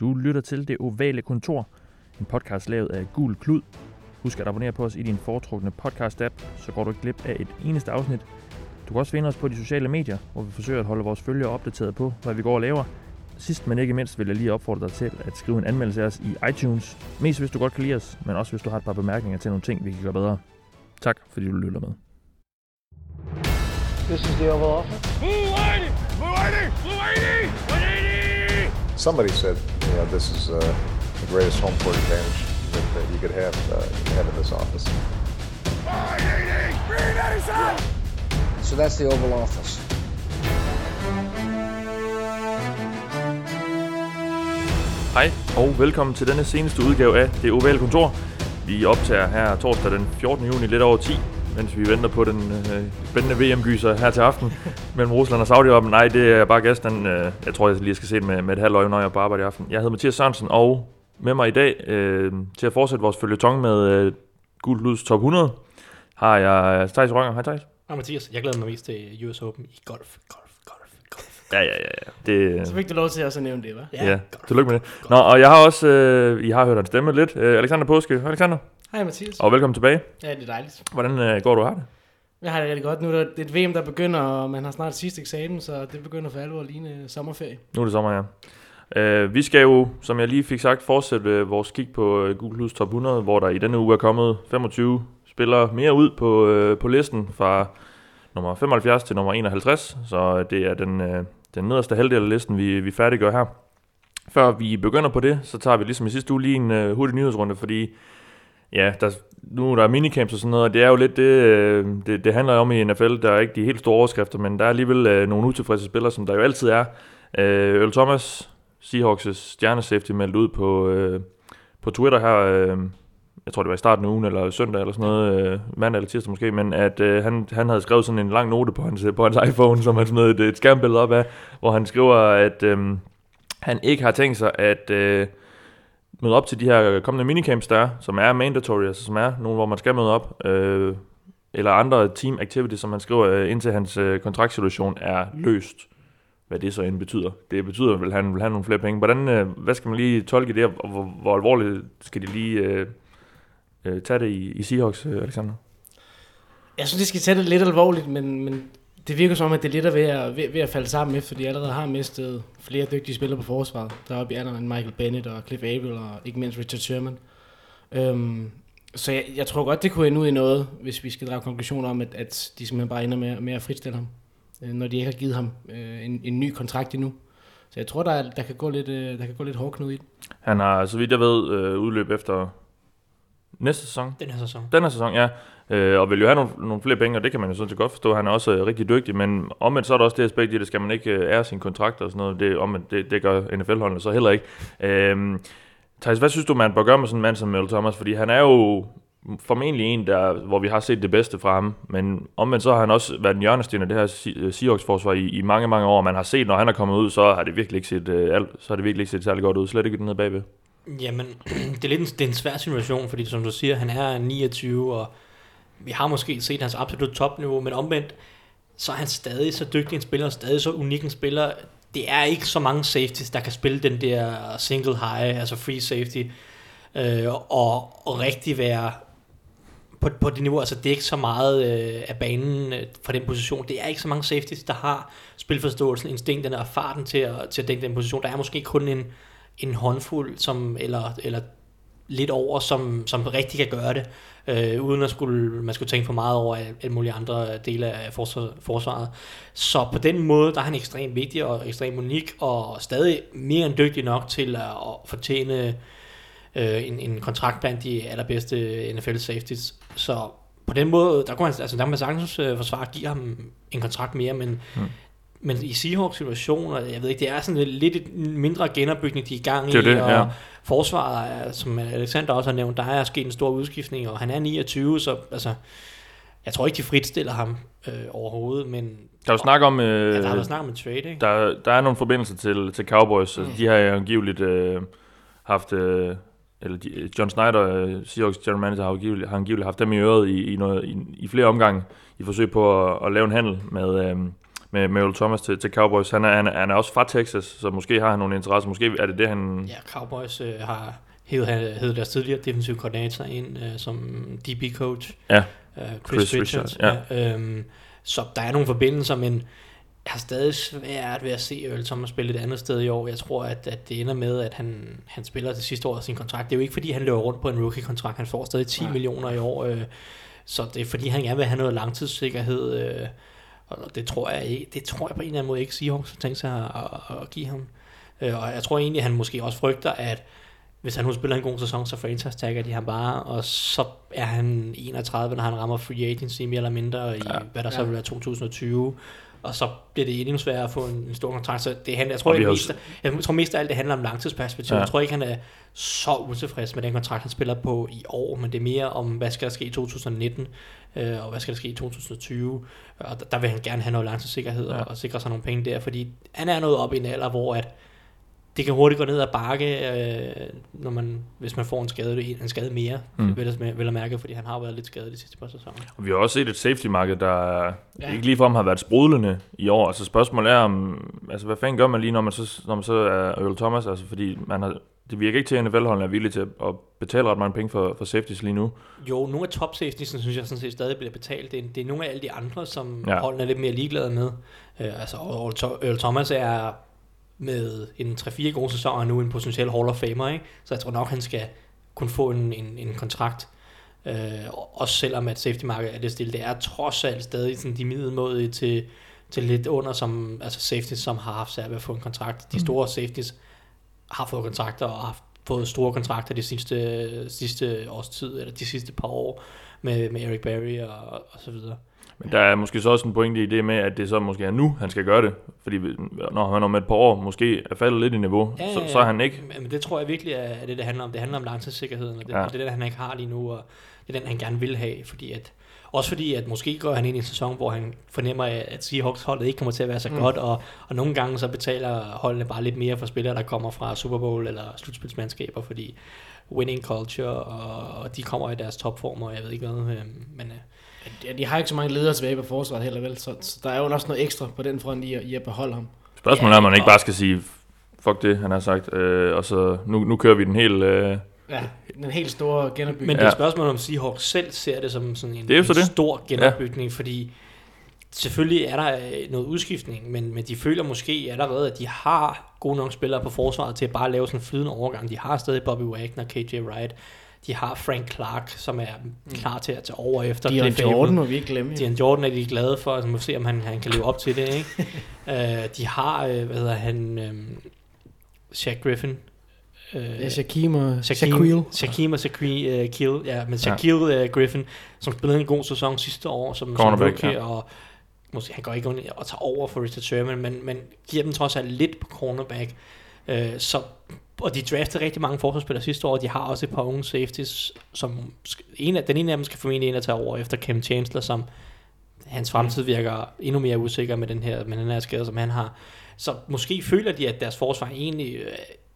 Du lytter til Det Ovale Kontor, en podcast lavet af Gul Klud. Husk at abonnere på os i din foretrukne podcast-app, så går du ikke glip af et eneste afsnit. Du kan også finde os på de sociale medier, hvor vi forsøger at holde vores følgere opdateret på, hvad vi går og laver. Sidst, men ikke mindst, vil jeg lige opfordre dig til at skrive en anmeldelse af os i iTunes. Mest hvis du godt kan lide os, men også hvis du har et par bemærkninger til nogle ting, vi kan gøre bedre. Tak, fordi du lytter med. This is the Oval Office. Blue 80! Somebody said, you know, this is the greatest home court advantage that you could have in this office. 580! 397! So that's the Oval Office. Hej og velkommen til denne seneste udgave af Det Ovale Kontor. Vi optager her torsdag den 14. juni lidt over 10, mens vi venter på den spændende VM-gyser her til aften mellem Rusland og Saudi-Arabien. Nej, det er bare gæsten. Jeg tror, jeg lige skal se det med et halvt øje, når jeg er på arbejde i aften. Jeg hedder Mathias Sørensen, og med mig i dag til at fortsætte vores føljeton med Google Hus Top 100 har jeg Theis Rønger. Hej Theis. Hej Mathias, jeg glæder mig mest til US Open i golf. Ja. Det... Så fik du lov til at så nævne det, hva'? Ja. Tillykke med det. Nå, og jeg har også, I har hørt hans stemme lidt, Alexander Påske. Hej Alexander. Hej Mathias. Og velkommen tilbage. Ja, det er dejligt. Hvordan går du her det? Jeg har det rigtig godt. Nu er det et VM, der begynder, og man har snart sidste eksamen, så det begynder for alvor at ligne sommerferie. Nu er det sommer, ja. Vi skal jo, som jeg lige fik sagt, fortsætte vores kig på Google Hus Top 100, hvor der i denne uge er kommet 25 spillere mere ud på listen fra nummer 75 til nummer 51, så det er den nederste halvdel af listen, vi færdiggør her. Før vi begynder på det, så tager vi ligesom i sidste uge lige en hurtig nyhedsrunde, fordi ja, nu er der minicamps og sådan noget, og det er jo lidt det handler om i NFL. Der er ikke de helt store overskrifter, men der er alligevel nogle utilfredse spillere, som der jo altid er. Örjan Thomas, Seahawks' stjernesafety, meldt ud på Twitter her, jeg tror det var i starten af ugen, eller søndag, eller sådan noget, mandag eller tirsdag måske, men at han havde skrevet sådan en lang note på hans iPhone, som han smed et skærmbillede op af, hvor han skriver, at han ikke har tænkt sig at møde op til de her kommende minicamps, der er, som er mandatory, altså som er nogle, hvor man skal møde op, eller andre team activities, som han skriver, indtil hans kontraktsituation er løst. Hvad det så end betyder. Det betyder, at han vil have nogle flere penge. Hvordan, hvad skal man lige tolke det, og hvor alvorligt skal de lige... tage det i Seahawks, Alexander? Jeg synes, de skal tage det lidt alvorligt, men det virker som, at det lidt er ved at falde sammen efter, fordi de allerede har mistet flere dygtige spillere på forsvaret. Der er oppe i anden Michael Bennett og Cliff Averill og ikke mindst Richard Sherman. Så jeg tror godt, det kunne ende ud i noget, hvis vi skal drage konklusioner om, at de simpelthen bare ender med at fritstille ham, når de ikke har givet ham en ny kontrakt endnu. Så jeg tror, der kan gå lidt hårdknud i det. Han har, så vidt jeg ved, udløb efter... Næste sæson? Den her sæson, ja. Og vil jo have nogle flere penge, og det kan man jo sådan set godt forstå. Han er også rigtig dygtig, men omvendt så er der også det aspekt i det, skal man ikke ære sin kontrakt og sådan noget. Det gør NFL-holdene så heller ikke. Theis, hvad synes du, man bør gøre med sådan en mand som Örjan Thomas? Fordi han er jo formentlig en, hvor vi har set det bedste fra ham, men omvendt så har han også været en hjørnesten af det her Seahawks-forsvar i mange, mange år. Man har set, når han er kommet ud, så har det virkelig ikke set, særlig godt ud. Slet ikke den nede bagved. Jamen, det er en svær situation, fordi som du siger, han er 29, og vi har måske set hans absolut topniveau, men omvendt, så er han stadig så dygtig en spiller, stadig så unik en spiller. Det er ikke så mange safeties, der kan spille den der single high, altså free safety, og rigtig være på det niveau. Altså, det er ikke så meget af banen fra den position. Det er ikke så mange safeties, der har spilforståelsen, instinkterne og farten til at dække den position. Der er måske kun en håndfuld, som, eller lidt over, som rigtig kan gøre det, uden at man skulle tænke for meget over alle mulige andre dele af forsvaret. Så på den måde, der er han ekstremt vigtig og ekstremt unik, og stadig mere end dygtig nok til at fortjene en kontrakt blandt de allerbedste NFL safeties. Så på den måde, der kunne han, altså der kan man sagtens forsvare at give ham en kontrakt mere, men i Seahawks-situationer, jeg ved ikke, det er sådan lidt en mindre genopbygning, de er i gang i, og forsvaret, som Alexander også har nævnt, der er sket en stor udskiftning, og han er 29, så altså, jeg tror ikke, de fritstiller ham overhovedet, men... Der er jo snak om... der er snak om en trade, ikke? Der er nogle forbindelser til Cowboys, de har angiveligt haft... eller John Snyder, Seahawks general manager, har angiveligt haft dem i øret i flere omgange, i forsøg på at lave en handel med... med Örjan Thomas til Cowboys. Han er også fra Texas, så måske har han nogle interesser. Måske er det han... Ja, Cowboys har hævet deres tidligere defensive koordinator ind som DB-coach. Ja. Chris Richards. Ja. Så der er nogle forbindelser, men jeg har stadig svært ved at se Örjan Thomas spille et andet sted i år. Jeg tror, at det ender med, at han spiller det sidste år af sin kontrakt. Det er jo ikke, fordi han løber rundt på en rookie-kontrakt. Han får stadig 10 millioner i år. Så det er, fordi han gerne vil have noget langtidssikkerhed. Og det tror jeg på en eller anden måde ikke Seahawks har tænkt sig at give ham. Og jeg tror egentlig, at han måske også frygter, at hvis han nu spiller en god sæson, så franchise-tagger de ham bare, og så er han 31, når han rammer free agency mere eller mindre i, hvad der så vil være 2020. Og så bliver det endnu sværere at få en stor kontrakt. Så det handler, jeg tror mest af alt, det handler om langtidsperspektiv. Ja. Jeg tror ikke, han er så utilfreds med den kontrakt, han spiller på i år, men det er mere om, hvad skal der ske i 2019, og hvad skal der ske i 2020. Og der vil han gerne have noget langtidssikkerhed og sikre sig nogle penge der, fordi han er noget op i en alder, hvor at det kan hurtigt gå ned ad bakke, når hvis man får en skade mere, vel at mærke, fordi han har været lidt skadet de sidste par sæsoner. Og vi har også set et safety-marked, der ikke ligefrem har været sprudlende i år. Altså spørgsmålet er, hvad fanden gør man lige, når man så er Örjan Thomas? Altså, fordi det virker ikke til, at NFL-holdene er villige til at betale ret mange penge for safeties lige nu. Jo, nogle af top-safetiesene, synes jeg sådan set stadig bliver betalt. Det er nogle af alle de andre, som holdene er lidt mere ligeglade med. Altså Örjan Thomas er... med en 3-4 gode sæsoner nu en potentiel Hall of Famer, ikke? Så jeg tror nok, han skal kunne få en kontrakt. Også selvom at safety-markedet er det stille. Det er trods alt stadig sådan, de middelmådige til lidt under, som, altså safeties, som har haft særligt at få en kontrakt. De store safeties har fået kontrakter og har fået store kontrakter de sidste års tid, eller de sidste par år med Eric Berry og så videre. Men der er måske så også en pointe i det med, at det så måske er nu, han skal gøre det. Fordi når han om et par år måske er faldet lidt i niveau, så er han ikke. Men det tror jeg virkelig er det handler om. Det handler om langtidssikkerheden, og det er den, han ikke har lige nu, og det er den, han gerne vil have. Fordi måske går han ind i en sæson, hvor han fornemmer, at Seahawks-holdet ikke kommer til at være så godt, og nogle gange så betaler holdene bare lidt mere for spillere, der kommer fra Super Bowl eller slutspilsmandskaber, fordi winning culture, og de kommer i deres topform, og jeg ved ikke hvad, men... De har ikke så mange ledere tilbage på forsvaret heller vel, så der er jo også noget ekstra på den front i at beholde ham. Spørgsmålet er, om man ikke bare skal sige, fuck det, han har sagt, og så nu kører vi den helt... den helt store genopbygning. Men det er et spørgsmål, om Seahawks selv ser det som sådan en stor genopbygning, fordi selvfølgelig er der noget udskiftning, men de føler måske allerede, at de har gode nok spillere på forsvaret til at bare lave sådan en flydende overgang. De har stadig Bobby Wagner, KJ Wright. De har Frank Clark, som er klar til at tage over efter. Deion Jordan må vi ikke glemme. Deion Jordan er de glade for, altså må se, om han kan leve op til det. Ikke? De har, Shaq Griffin. Shaquille Griffin, som spillede en god sæson sidste år, som rookie, og måske, han går ikke og tager over for Richard Sherman, men giver dem trods alt lidt på cornerback. Og de draftede rigtig mange forsvarsspillere sidste år, og de har også et par unge safeties, som den ene af dem skal formentlig ind at tage over efter Cam Chancellor, som hans fremtid virker endnu mere usikker med den her skade, som han har. Så måske føler de, at deres forsvar egentlig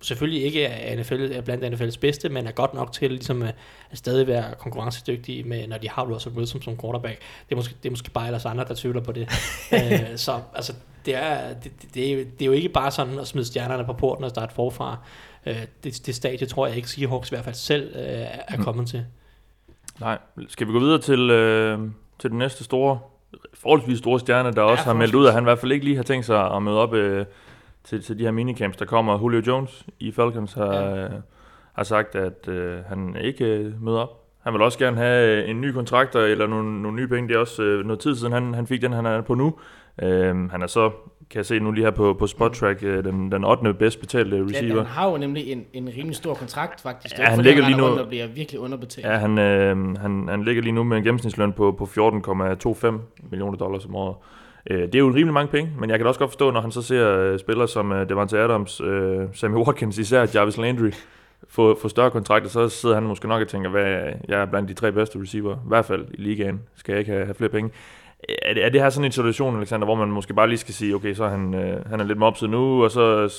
selvfølgelig ikke er blandt NFL's bedste, men er godt nok til ligesom at stadig være konkurrencedygtige, med, når de har Russell Wilson som quarterback. Det er måske bare ellers andre, der tvivler på det. Så altså, det er jo ikke bare sådan at smide stjernerne på porten og starte forfra. Det stadie tror jeg ikke Seahawks i hvert fald selv er kommet til. Nej. Skal vi gå videre til den næste forholdsvis store stjerne, der også har meldt ud, at han i hvert fald ikke lige har tænkt sig at møde op til de her minicamps, der kommer. Julio Jones i Falcons har sagt, at han ikke møder op. Han vil også gerne have en ny kontrakt eller nogle nye penge. Det er også noget tid siden, han fik den, han er på nu. Han er så, kan jeg se nu lige her på Spottrack, den 8. bedst betalte receiver. Ja, han har jo nemlig en rimelig stor kontrakt faktisk. Ja, han ligger lige nu og bliver virkelig underbetalt. Ja, han ligger lige nu med en gennemsnitsløn på $14,25 million om året. Det er jo rimelig mange penge, men jeg kan også godt forstå, når han så ser spillere som Davante Adams, Sammy Watkins, især Jarvis Landry, få større kontrakter, så sidder han måske nok og tænker, at jeg er blandt de 3 bedste receiver, i hvert fald i ligaen, skal jeg ikke have flere penge. Er det her sådan en situation, Alexander, hvor man måske bare lige skal sige, okay, så han er lidt med opsiden nu, og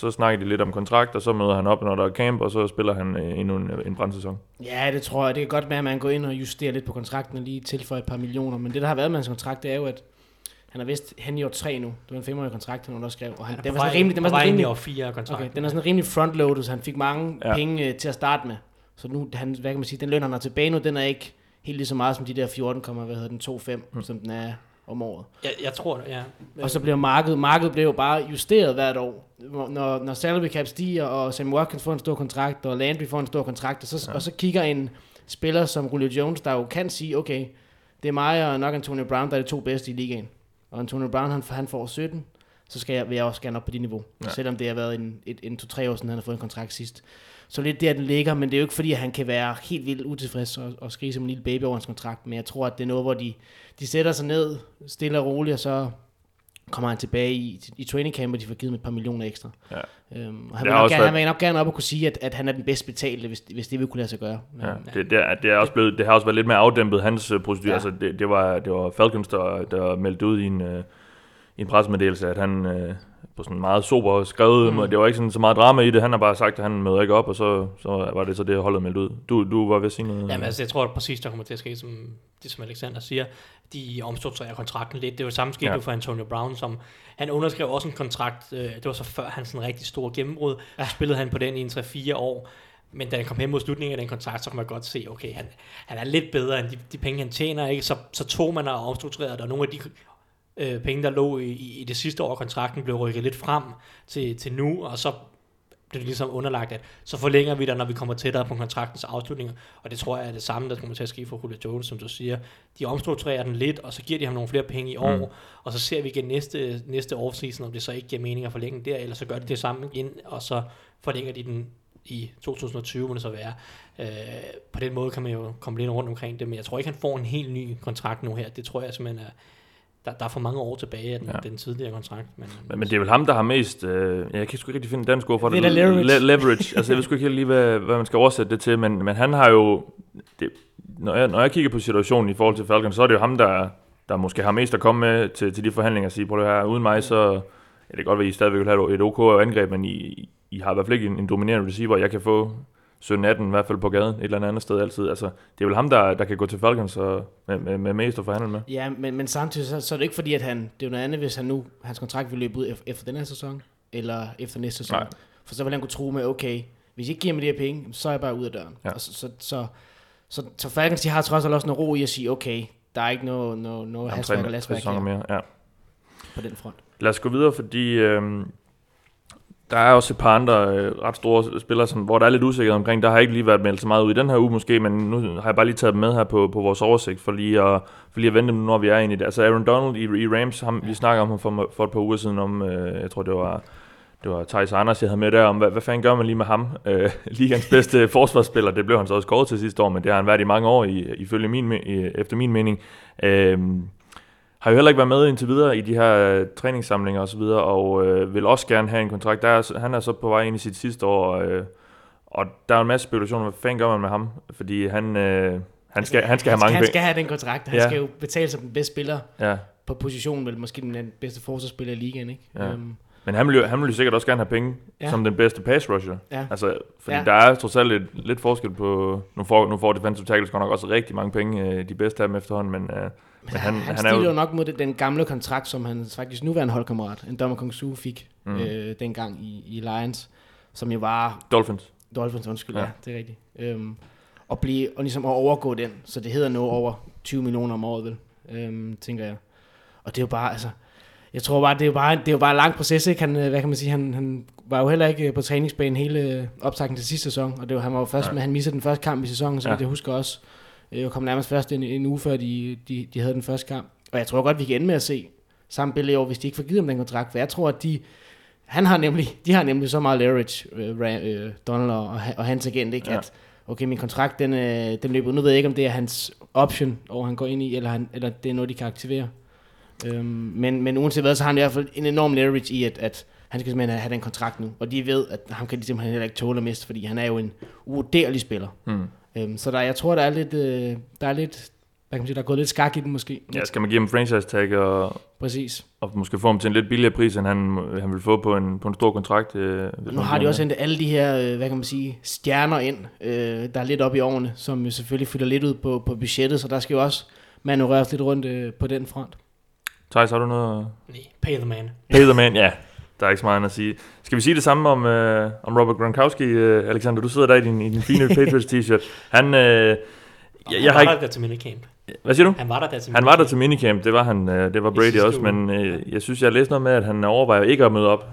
så snakker de lidt om kontrakt, og så møder han op, når der er camp, og så spiller han endnu en brandsæson? Ja, det tror jeg. Det kan godt være, at man går ind og justerer lidt på kontrakten og lige tilføjer et par millioner, men det, der har været med hans kontrakt, det er jo, at Han har vist hengjort 3 nu. Det var en 5-årig kontrakt, han underskrev. Og han, den var sådan rimelig... Den var sådan rimelig over 4 kontrakter. Okay, den var sådan rimelig frontloadet, så han fik mange penge til at starte med. Så nu, han, hvad kan man sige, den løn, han har tilbage nu, den er ikke helt lige så meget som de der 14,25, som den er om året. Jeg tror det, ja. Og så bliver markedet blev jo bare justeret hvert år. Når salary cap stiger, og Sammy Watkins får en stor kontrakt, og Landry får en stor kontrakt, og så kigger en spiller som Julio Jones, der jo kan sige, okay, det er mig og nok Antonio Brown, der er de 2 bedste i ligaen. Og Antonio Brown, han får 17, så vil jeg også gerne op på det niveau. Ja. Selvom det har været en 2-3 år siden, han har fået en kontrakt sidst. Så lidt der, den ligger, men det er jo ikke fordi, at han kan være helt vildt utilfreds og skrige som en lille baby over hans kontrakt. Men jeg tror, at det er noget, hvor de sætter sig ned stille og roligt, og så kommer han tilbage i training camp, og de får givet med et par millioner ekstra. Ja. Og han vil nok gerne op og kunne sige, at han er den bedst betalte, hvis det vil kunne lade sig gøre. Men, ja. Det har også været lidt mere afdæmpet, hans procedur. Ja. Altså, det var Falcons, der meldte ud i en pressemeddelelse, at han... på sådan meget sober skrevet, og det var ikke sådan så meget drama i det. Han har bare sagt, at han møder ikke op, og så var det så det, holdet meldt ud. Du var ved at sige noget? Jamen altså, jeg tror at præcis, der kommer til at ske, som Alexander siger. De omstrukturerer kontrakten lidt. Det var samme skete jo for Antonio Brown, som han underskrev også en kontrakt. Det var så før han sådan rigtig stor gennembrud. Så spillede han på den i 3-4 år. Men da han kom hen mod slutningen af den kontrakt, så kunne man godt se, okay, han er lidt bedre end de penge, han tjener. Ikke? Så tog man og omstrukturerede, og nogle af de penge, der lå i det sidste år, kontrakten blev rykket lidt frem til nu, og så blev det ligesom underlagt, at så forlænger vi der, når vi kommer tættere på kontraktens afslutninger, og det tror jeg er det samme, der kommer til at ske for Julio Jones, som du siger. De omstrukturerer den lidt, og så giver de ham nogle flere penge i år, og så ser vi igen næste offseason, om det så ikke giver mening at forlænge den der, eller så gør de det samme igen, og så forlænger de den i 2020, må det så være. På den måde kan man jo komme lidt rundt omkring det, men jeg tror ikke, han får en helt ny kontrakt nu her. Det tror jeg simpelthen er der er for mange år tilbage af den tidligere kontrakt. Men det er vel ham, der har mest... jeg kan sgu ikke rigtig finde dansk ord for det. Det er leverage. Altså, jeg ved sgu ikke helt lige, hvad man skal oversætte det til, men han har jo... Det, når jeg kigger på situationen i forhold til Falcons, så er det jo ham, der måske har mest at komme med til de forhandlinger og sige, prøv det her, uden mig, så... Ja, det kan godt være, I stadigvæk vil have et OK angreb, men I har i hvert fald ikke en dominerende receiver, jeg kan få 17-18, i hvert fald på gaden, et eller andet sted altid. Altså, det er vel ham, der kan gå til Falcons og med mest at forhandle med. Ja, men samtidig så er det ikke fordi, at han... Det er jo noget andet, hvis hans kontrakt vil løbe ud efter den her sæson, eller efter næste sæson. Nej. For så vil han kunne true med, okay, hvis I ikke giver mig de her penge, så er jeg bare ud af døren. Ja. Så Falcons, de har trods alt også noget ro i at sige, okay, der er ikke noget hastværk og lastverk her. Ja. På den front. Lad os gå videre, fordi... der er også et par andre ret store spillere, hvor der er lidt usikkerhed omkring. Der har ikke lige været meldt så meget ud i den her uge måske, men nu har jeg bare lige taget dem med her på vores oversigt, for lige at vente dem, når vi er inde i det. Altså Aaron Donald i Rams, vi snakker om ham for et par uger siden, om jeg tror det var Theis Anders, jeg havde med der, om hvad fanden gør man lige med ham? Ligaens bedste forsvarsspiller, det blev han så også kåret til sidste år, men det har han været i mange år, efter min mening. Har jo heller ikke været med indtil videre i de her træningssamlinger osv., og vil også gerne have en kontrakt. Han er så på vej ind i sit sidste år, og der er en masse spekulationer. Hvad fanden gør man med ham? Fordi han skal have mange penge. Han skal have den kontrakt. Han skal jo betale sig den bedste spiller på positionen, vel måske den bedste forsvarsspiller i ligaen, ikke? Ja. Men han vil sikkert også gerne have penge som den bedste pass rusher. Ja. Altså, fordi der er trods alt lidt forskel på... Nu får defensive tackles godt nok også rigtig mange penge, de bedste af dem efterhånden, men han stiller jo nok mod den gamle kontrakt, som han faktisk nuværende holdkammerat, en dommer Kong Su, fik dengang i Lions, som jo var... Dolphins, undskyld, ja det er rigtigt. Og ligesom at overgå den, så det hedder noget over 20 millioner om året, vel, tænker jeg. Og det er jo bare, altså... Jeg tror bare, det er jo bare en lang proces, ikke? Hvad kan man sige? Han var jo heller ikke på træningsbanen hele optakten til sidste sæson, og han var jo først med, han missede den første kamp i sæsonen, så det husker også. Jeg kom nærmest først en uge før, de havde den første kamp. Og jeg tror godt, vi kan ende med at se samme billede over, hvis de ikke får givet om den kontrakt. For jeg tror, at de har nemlig så meget leverage, Donald og hans agent, ikke? At okay, min kontrakt, den løber. Nu ved jeg ikke, om det er hans option, og han går ind i, eller det er noget, de kan aktivere. Men uanset hvad, så har han i hvert fald en enorm leverage i, at han skal simpelthen have den kontrakt nu. Og de ved, at ham kan de simpelthen heller ikke tåle at miste, fordi han er jo en uvurderlig spiller. Så jeg tror, der er lidt, hvad kan man sige, der er gået lidt skak i den måske. Ja, skal man give ham franchise tag præcis. Og måske få ham til en lidt billigere pris, end han vil få på en stor kontrakt. Nu har de også hentet alle de her, hvad kan man sige, stjerner ind, der er lidt oppe i årene, som jo selvfølgelig fylder lidt ud på budgettet, så der skal jo også manøvreres lidt rundt på den front. Thijs, har du noget? Nej, pay the man. Pay the man, ja. Der er ikke så meget andet at sige. Skal vi sige det samme om Robert Gronkowski, Alexander? Du sidder der i din fine Patriots t-shirt. Han var der til minicamp. Hvad siger du? Han var der til minicamp. Det var han. Det var Brady også. Men jeg synes, jeg læste noget med, at han overvejer ikke at møde op,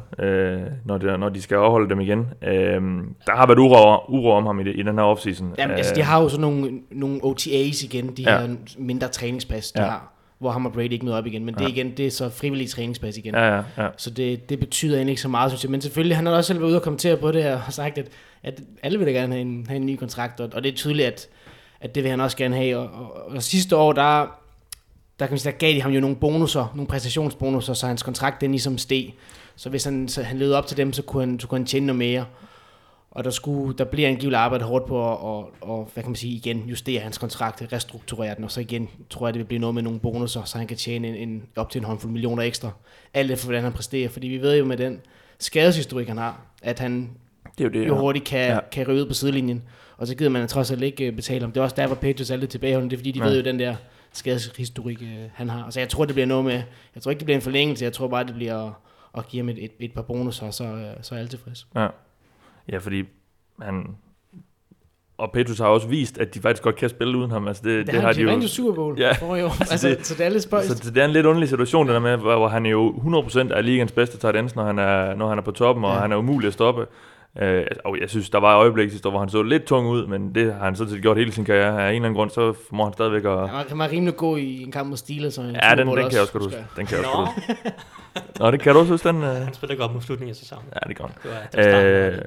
når de skal afholde dem igen. Der har været uro om ham i den her offseason. Jamen, altså, de har jo sådan nogle OTAs igen, de her mindre træningspas, de har, hvor ham og Brady ikke møder op igen. Men det er så frivillig træningspas igen. Ja. Så det betyder egentlig ikke så meget, synes jeg. Men selvfølgelig, han har også selv været ude og kommentere på det og sagt, at alle vil da gerne have en ny kontrakt. Og det er tydeligt, at det vil han også gerne have. Og sidste år, der kan vi sige, der gav de ham jo nogle bonusser, nogle præstationsbonusser, så hans kontrakt den ligesom steg. Så hvis han levede op til dem, så kunne han tjene noget mere. Og der bliver angiveligt arbejdet hårdt på at hvad kan man sige, igen justere hans kontrakt, restrukturere den, og så igen tror jeg, det vil blive noget med nogle bonusser, så han kan tjene op til en håndfuld millioner ekstra. Alt efter, hvordan han præsterer, fordi vi ved jo med den skadeshistorik, han har, at han jo hurtigt kan ryge ud på sidelinjen. Og så gider man trods alt ikke betale om. Det er også der, hvor Patriots altid tilbageholdende. Det er fordi, de ved jo den der skadeshistorik, han har. Så jeg tror, det bliver noget med... Jeg tror ikke, det bliver en forlængelse. Jeg tror bare, det bliver at give ham et par bonusser, og så er alt tilfreds. Ja, fordi han... Og Patriots har også vist, at de faktisk godt kan spille uden ham. Altså det har de jo... Det har de Super Bowl forrige år. Så det er lidt spøjst. Så det er en lidt underlig situation, den der med, hvor han er jo 100% af ligens bedste tight ends, når han er på toppen, og han er umulig at stoppe. Og jeg synes, der var et øjeblik sidste år, hvor han så lidt tung ud, men det har han sådan set gjort hele sin karriere. Af en eller anden grund, så formår han stadigvæk at... Han var rimelig god i en kamp mod Steelers. Ja, den kan jeg også godt huske. Nå, det kan du også huske, den... Han spiller godt mod slutningen af sæsonen. Ja, det gør han.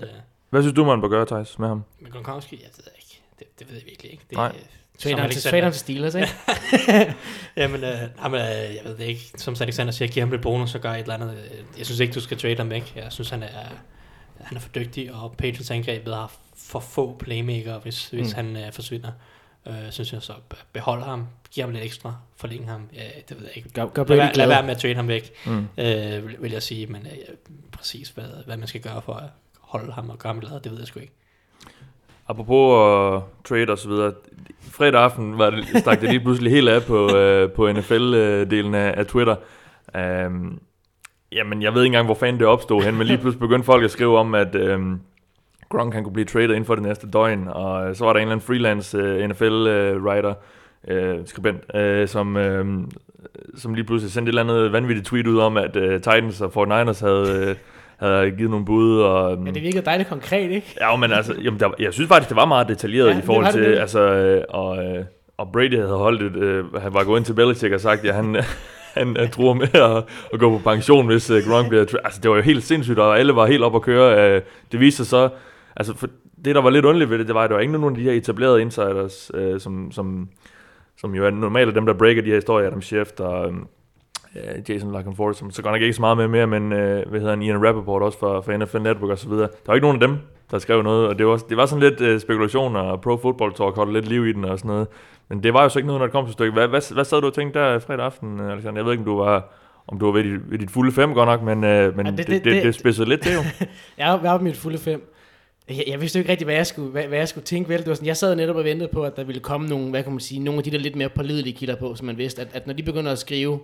Hvad synes du, man bør gøre, Thijs, med ham? Med Gronkowski? Jeg ved ikke. Det ved jeg virkelig ikke. Nej. Trade ham til Steelers, ikke? Jamen, jeg ved det ikke. Som Alexander siger, giver ham lidt bonus og gør et eller andet. Jeg synes ikke, du skal trade ham væk. Jeg synes, han er for dygtig, og Patriots angrebet har for få playmaker, hvis han forsvinder. Synes jeg så, behold ham, giv ham lidt ekstra, forlænge ham, det ved jeg ikke. Lad være med at trade ham væk, vil jeg sige, men præcis hvad man skal gøre for at holde ham og gøre ham glad, det ved jeg sgu ikke. Apropos trade og så videre, fredag aften stak det lige pludselig helt af på NFL-delen af Twitter. Jamen, jeg ved ikke engang, hvor fanden det opstod hen, men lige pludselig begyndte folk at skrive om, at Gronk han kunne blive traded inden for det næste døgn, og så var der en eller anden freelance NFL-writer, skribent, som lige pludselig sendte et eller andet vanvittigt tweet ud om, at Titans og 49ers havde givet nogle bud. Og, men det virkede dejligt konkret, ikke? Ja, men altså, jeg synes faktisk, det var meget detaljeret i forhold til... Og Brady havde holdt han var gået ind til Belichick og sagt, at han tror med at gå på pension, hvis Gronk bliver... Altså, det var jo helt sindssygt, og alle var helt op at køre. Det viste sig så... Altså, for det, der var lidt underligt ved det, var, at der var ikke nogen af de her etablerede insiders, som jo er normalt af dem, der breaker de her historier. Adam Schefter og Jason Locken-Ford, som så godt nok ikke så meget med mere, men Ian Rappaport også fra NFL Network og så videre. Der var ikke nogen af dem, der skrev noget, og det var sådan lidt spekulation, og Pro Football Talk holdt lidt liv i den og sådan noget. Men det var jo så ikke noget, når det kom til stykket. Hvad sad du og tænkte der fredag aften, Alexander? Jeg ved ikke, om du var ved dit fulde fem godt nok, men det spidsede lidt til jo. Jeg var på mit fulde fem. Jeg vidste jo ikke rigtig, hvad jeg skulle tænke vel. Det var sådan, jeg sad netop og ventede på, at der ville komme nogle, hvad kan man sige, nogle af de der lidt mere pålidelige kilder på, som man vidste, at når de begynder at skrive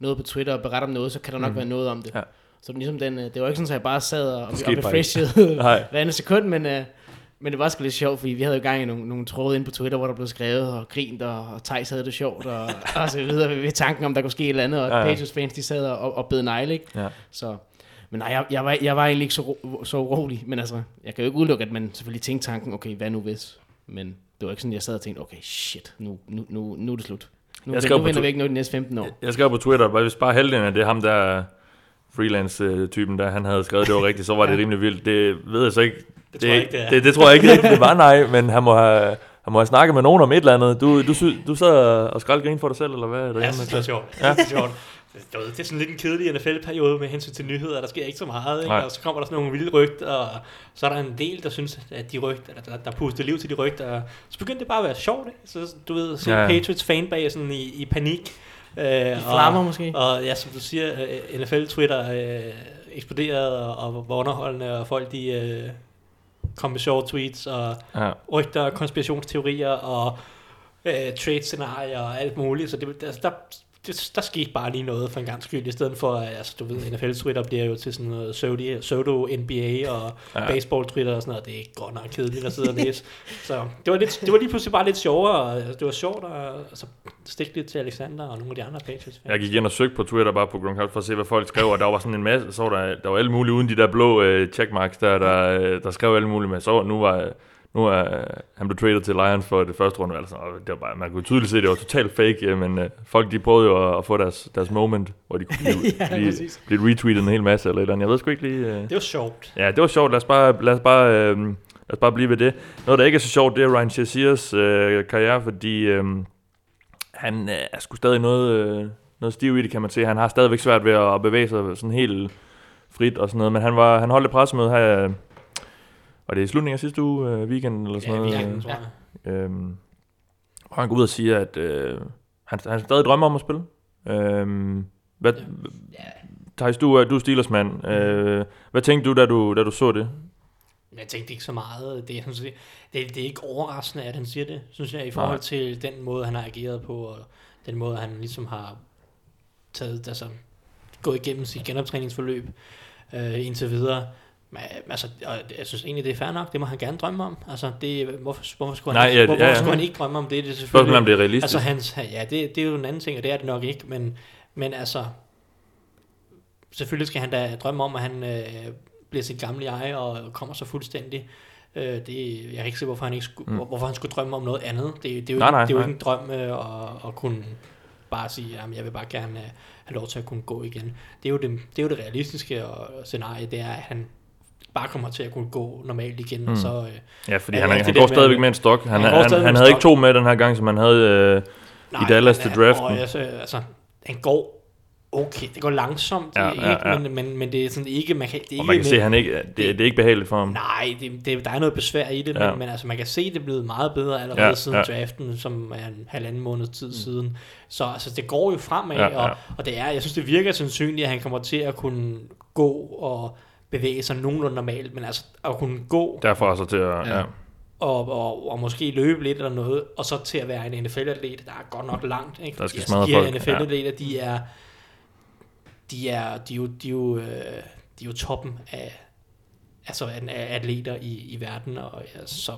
noget på Twitter og berette om noget, så kan der nok være noget om det. Ja. Så ligesom det var ikke sådan, at jeg bare sad og refreshede hver anden sekund, men det var sgu lidt sjovt, fordi vi havde jo gang i nogle tråde inde på Twitter, hvor der blev skrevet og grint, og Thijs havde det sjovt, og så videre ved tanken om, der kunne ske et eller andet, og Patriots fans, de sad og bed negle, ikke? Ja. Så, men nej, jeg var egentlig ikke så urolig, men altså, jeg kan jo ikke udelukke, at man selvfølgelig tænkte tanken, okay, hvad nu hvis? Men det var ikke sådan, jeg sad og tænkte, okay, shit, nu er det slut. Nu vinder vi ikke noget de næste 15 år. Jeg skrev på Twitter, at hvis bare halvdelen af det er ham, der... freelance-typen, der han havde skrevet, det var rigtigt, så var det rimelig vildt. Det ved jeg så ikke. Det tror jeg ikke rigtigt, det var, nej, men han må have snakket med nogen om et eller andet. Du sad og skraldgrine for dig selv, eller hvad? Ja, det er sjovt. Ja. Det er sådan lidt en kedelig NFL-periode med hensyn til nyheder, der sker ikke så meget, ikke? Og så kommer der sådan nogle vilde rygter, og så er der en del, der synes, at de rygter, der puster liv til de rygter, og så begyndte det bare at være sjovt, ikke? Så du ved, se Patriots fanbasen i panik, i flammer måske. Og ja, som du siger, NFL-Twitter eksploderede og var underholdende, og folk de kom med sjove tweets og rygter, konspirationsteorier og trade-scenarier og alt muligt. Så det, altså, der, der skete bare lige noget for en gang skyld, i stedet for, altså du ved, NFL-twitter bliver jo til sådan noget pseudo-NBA og baseball-twitter og sådan noget, det er ikke godt nok kedeligt at sidde og læse. Så det var lige pludselig bare lidt sjovere, altså, det var sjovt at altså, stikke lidt til Alexander og nogle af de andre Patriots. Jeg gik ind og søgte på Twitter bare på Gronkowski for at se, hvad folk skrev, og der var sådan en masse, så der var alle mulige uden de der blå checkmarks, der skrev alle mulige, men så nu er han blev traded til Lions for det første runde, altså, det var bare, man kunne tydeligt se, det var totalt fake, men folk de prøvede jo at få deres moment, hvor de kunne blive retweetet en hel masse eller et eller andet. Jeg ved sgu ikke lige... Det var sjovt. Ja, det var sjovt. Lad os bare blive ved det. Noget, der ikke er så sjovt, det er Ryan Shaziers karriere, fordi han er sgu stadig noget stiv i det, kan man se. Han har stadigvæk svært ved at bevæge sig sådan helt frit og sådan noget, men han holdt et pressemøde her... Og det er slutningen af sidste uge, weekend eller sådan noget. Ja, weekenden, tror jeg. Og han går ud og siger, at han stadig drømmer om at spille. Thijs, du er Steelers-mand. Hvad tænkte du, da du så det? Jeg tænkte ikke så meget. Det er ikke overraskende, at han siger det, synes jeg, i forhold til den måde, han har ageret på, og den måde, han ligesom har taget, altså, gået igennem sit genoptræningsforløb indtil videre. Men, altså, jeg synes egentlig, det er fair nok. Det må han gerne drømme om. Altså, hvorfor skulle han ikke drømme om det? Det er selvfølgelig. Spørgsmålet, om det er realistisk. Altså, det er jo en anden ting, og det er det nok ikke. Men altså, selvfølgelig skal han da drømme om, at han bliver sit gamle jeg og kommer så fuldstændig. Jeg kan ikke se, hvorfor han ikke skulle, hvorfor han skulle drømme om noget andet. Det er jo ikke en drøm at kunne bare sige, at jeg vil bare gerne have lov til at kunne gå igen. Det er jo det realistiske scenarie, det er, at han bare kommer til at kunne gå normalt igen, og så... Ja, fordi han går stadigvæk med en stok. Han havde ikke to med den her gang, som han havde i Dallas til draften. Altså, han går okay. Det går langsomt, men det er sådan ikke... det er ikke behageligt for ham. Nej, der er noget besvær i det, men altså, man kan se, det er blevet meget bedre allerede siden draften, som er en halvanden måned tid siden. Så altså, det går jo fremad, og det er... Jeg synes, det virker sandsynligt, at han kommer til at kunne gå og... bevæge sig nogenlunde normalt, men altså at kunne gå... Derfra så til at... Ja. Og måske løbe lidt eller noget, og så til at være en NFL-atlet, der er godt nok langt, ikke? Der skal smadre folk. De NFL-atleter, de er jo toppen af, altså af atleter i verden, og ja, så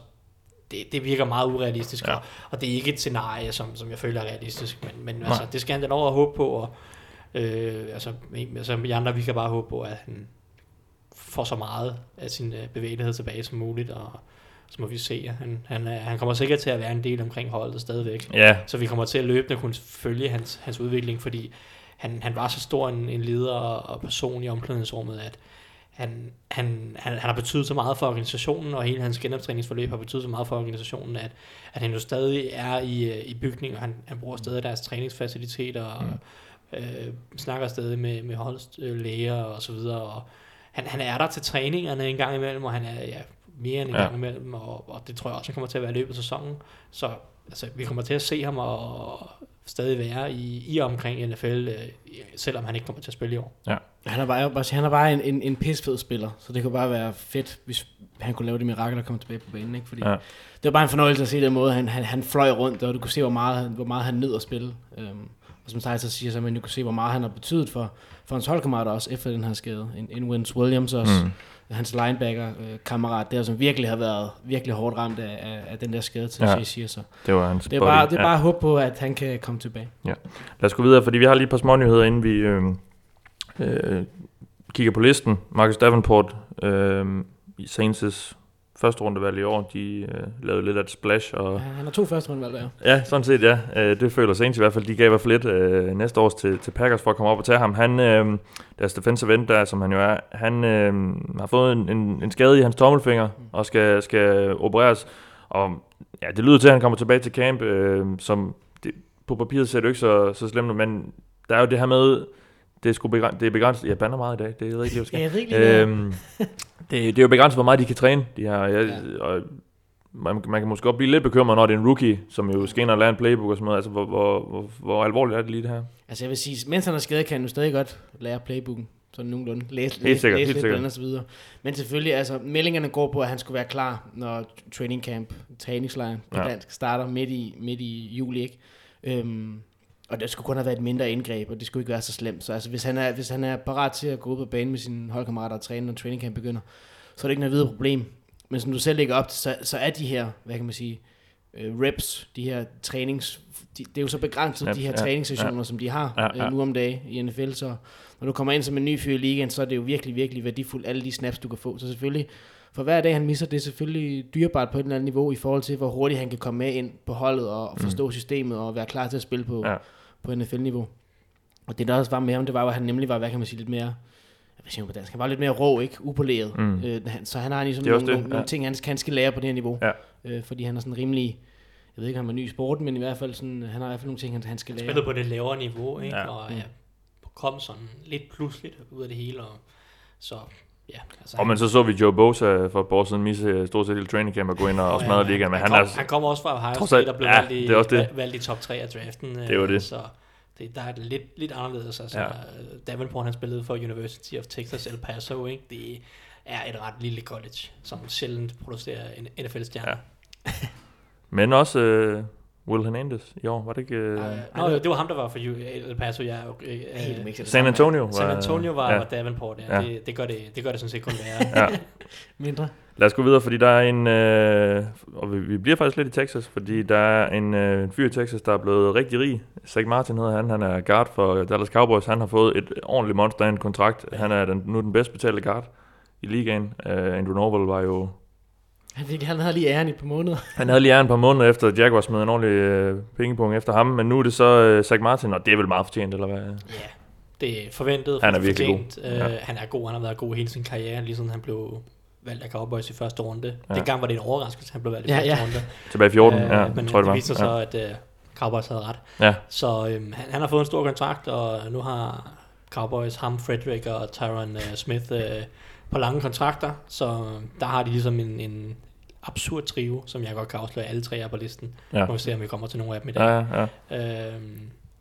det virker meget urealistisk, og det er ikke et scenarie, som jeg føler er realistisk, men altså, det skal han da lov at håbe på, og altså vi andre, vi kan bare håbe på, at han får så meget af sin bevægelighed tilbage som muligt, og så må vi se. Han kommer sikkert til at være en del omkring holdet stadigvæk, så vi kommer til at løbende kunne følge hans udvikling, fordi han var så stor en leder og person i omklædningsrummet, at han har betydet så meget for organisationen, og hele hans genoptræningsforløb har betydet så meget for organisationen, at han jo stadig er i bygning, og han bruger stadig deres træningsfaciliteter, og snakker stadig med holdets læger og så videre, og han er der til træningerne en gang imellem, og han er mere end en gang imellem, og det tror jeg også, han kommer til at være løbet af sæsonen. Så altså, vi kommer til at se ham og stadig være i omkring NFL, selvom han ikke kommer til at spille i år. Ja. Han er bare en pissefed spiller, så det kunne bare være fedt, hvis han kunne lave det mirakel og komme tilbage på banen. Ikke? Fordi det var bare en fornøjelse at se den måde, han fløj rundt, og du kunne se, hvor meget han nød at spille. Og som Thijs siger, så man jo kunne se, hvor meget han har betydet for hans holdkammerater også efter den her skade. En Wentz Williams også, hans linebacker-kammerat der, som virkelig har været virkelig hårdt ramt af den der skade til Thijs siger så. Det var hans body. Det er bare at håbe på, at han kan komme tilbage. Ja. Lad os gå videre, fordi vi har lige et par små nyheder, inden vi kigger på listen. Marcus Davenport i Saints' første rundevalg i år, de lavede lidt af et splash. Og ja, han har 2 første rundevalg der. Ja, sådan set, ja. Det føler Saints i hvert fald. De gav i hvert fald lidt næste års til Packers for at komme op og tage ham. Han, deres defensive end der, som han jo er, han har fået en skade i hans tommelfinger og skal opereres. Og ja, det lyder til, at han kommer tilbage til camp, som det, på papiret ser det ikke så slemt, men der er jo det her med... Det er begrænset. Jeg bander meget i dag. Det er rigtig det er jo begrænset, hvor meget de kan træne. De her, og man kan måske godt blive lidt bekymret, når det er en rookie, som jo skal ind og lære en playbook og sådan noget. Altså, hvor alvorligt er det lige det her? Altså, jeg vil sige, mens han er skadet, kan han jo stadig godt lære playbooken. Sådan nogenlunde. Læse lidt og så videre. Men selvfølgelig, altså, meldingerne går på, at han skulle være klar, når training camp, træningslejr på dansk starter midt i juli, ikke? Og det skulle kun have været et mindre indgreb, og det skulle ikke være så slemt. Så altså, hvis han er parat til at gå ud på banen med sine holdkammerater og træne, når training camp begynder, så er det ikke noget videre problem. Men som du selv lægger op til, så er de her, hvad kan man sige, reps, de her trænings... Det er jo så begrænset, de her træningssessioner, som de har nu om dagen i NFL. Så når du kommer ind som en ny fyr i ligaen, så er det jo virkelig, virkelig værdifuldt, alle de snaps, du kan få. Så selvfølgelig, for hver dag han misser, det er selvfølgelig dyrebart på et eller andet niveau, i forhold til, hvor hurtigt han kan komme med ind på holdet, og forstå systemet, og være klar til at spille på NFL-niveau. Og det der også var med ham, det var jo, at han nemlig var, hvad kan man sige, lidt mere... Hvad siger man på dansk? Han var lidt mere rå, ikke? Upoleret. Så han har ligesom nogle ting, han skal lære på det her niveau. Ja. Fordi han er sådan rimelig... Jeg ved ikke, om han er ny i sporten, men i hvert fald sådan... Han har i hvert fald nogle ting, han skal lære. Han spiller på det lavere niveau, ikke? Ja. Og kom sådan lidt pludseligt ud af det hele. Og så... Ja, altså og men så vi Joe Bosa for et par år siden misse stort set hele training camp og gå ind og smadre ligaen. Men han kommer også fra Ohio State og blev valgt i top 3 af draften. Det var det. Så der er det lidt anderledes. Altså, Davenport, han spillede for University of Texas El Paso. Ikke? Det er et ret lille college, som sjældent producerer en NFL-stjerne. Ja. Men også... Will Hernandez i år, var det ikke... det var ham, der var for El Paso, San Antonio var Davenport, ja. Det gør det sådan set kun være mindre. Lad os gå videre, fordi der er en... og vi bliver faktisk lidt i Texas, fordi der er en fyr i Texas, der er blevet rigtig rig. Zach Martin hedder han er guard for Dallas Cowboys. Han har fået et ordentligt monster af en kontrakt. Ja. Han er nu den bedst betalte guard i ligaen. Andrew Norville var jo... Han havde lige æren i et par måneder. Han havde lige æren et par måneder efter, at Jaguars smed en ordentlig pengepunkt efter ham. Men nu er det så Zach Martin, og det er vel meget fortjent, eller hvad? Ja, det er forventet. Han er virkelig god. Han er god. Han har været god hele sin karriere, lige siden han blev valgt af Cowboys i første runde. Ja. Dengang var det en overraskelse, han blev valgt i første runde. Tilbage i 14, men tror det viser sig så, at Cowboys havde ret. Ja. Så han har fået en stor kontrakt, og nu har Cowboys ham, Frederick og Tyron Smith på lange kontrakter. Så der har de ligesom en absurd trio, som jeg godt kan afsløre alle tre er på listen. Ja. Må vi se, om vi kommer til nogle af dem i dag. Ja. Det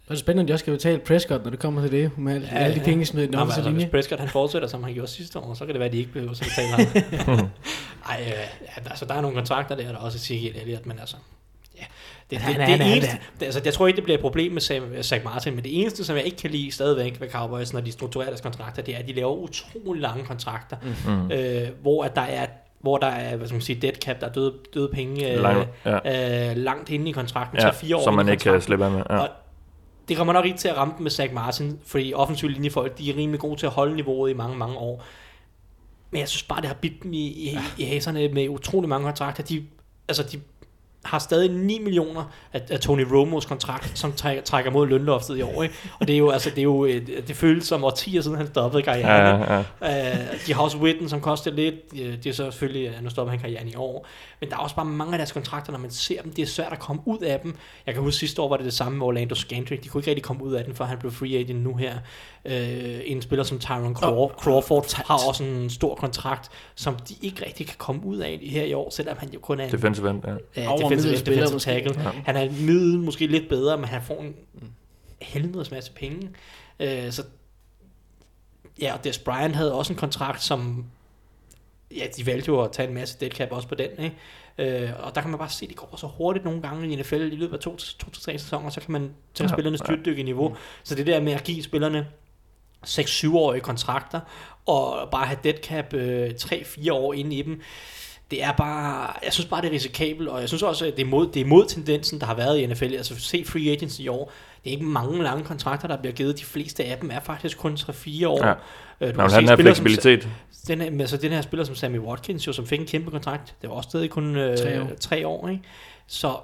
er spændende, at de også skal betale Prescott, når det kommer til det, med alle de penge smidt i den offensive linje. Hvis Prescott han fortsætter, som han gjorde sidste år, så kan det være, at de ikke behøver at betale ham. Ej, altså der er nogle kontrakter der, der også siger helt ærligt, men altså... Ja, det eneste, jeg tror ikke, det bliver et problem med Zach Martin, men det eneste, som jeg ikke kan lide stadigvæk ved Cowboys, når de strukturerer deres kontrakter, det er, at de laver utrolig lange kontrakter, hvor der er, hvad skal man sige, dead cap, der er døde penge langt inde i kontrakten, 3-4 år, som man ikke kan slippe af med. Ja. Og det kommer nok ikke til at ramme med Zach Martin, fordi offensiv linjefolk, de er rimelig gode til at holde niveauet i mange, mange år. Men jeg synes bare, det har bidt dem i hæserne med utrolig mange kontrakter. De har stadig 9 millioner af Tony Romos kontrakt, som trækker mod lønloftet i år. Ikke? Og det er jo, det føles som årtier siden, han stoppede karrieren. De har også Witten, som koster lidt. Det er så selvfølgelig, at nu stopper han karrieren i år. Men der er også bare mange af deres kontrakter, når man ser dem. Det er svært at komme ud af dem. Jeg kan huske, sidste år var det samme med Orlando Scandrick. De kunne ikke rigtig komme ud af den, før han blev free agent nu her. En spiller som Tyron Crawford har også en stor kontrakt, som de ikke rigtig kan komme ud af her i år, selvom han jo kun er en... Defensive end, defensive tackle. Ja. Han er middel, måske lidt bedre, men han får en helvedes masse penge. Så ja, og Des Bryant havde også en kontrakt, som de valgte jo at tage en masse dead cap også på den, ikke? Og der kan man bare se, at det går så hurtigt nogle gange i NFL i løbet af 2-3 sæsoner, så kan man tage spillerne styrtdykke i niveau. Så det der med at give spillerne 6-7-årige kontrakter, og bare have dead cap 3-4 år inde i dem, det er bare, jeg synes bare, det er risikabelt, og jeg synes også, at det er mod tendensen, der har været i NFL. Altså se free agency i år, det er ikke mange lange kontrakter, der bliver givet. De fleste af dem er faktisk kun 3-4 år. Ja. Den her fleksibilitet. Den her spiller som Sammy Watkins, jo, som fik en kæmpe kontrakt, det var også stadig kun 3 år. Ikke? Så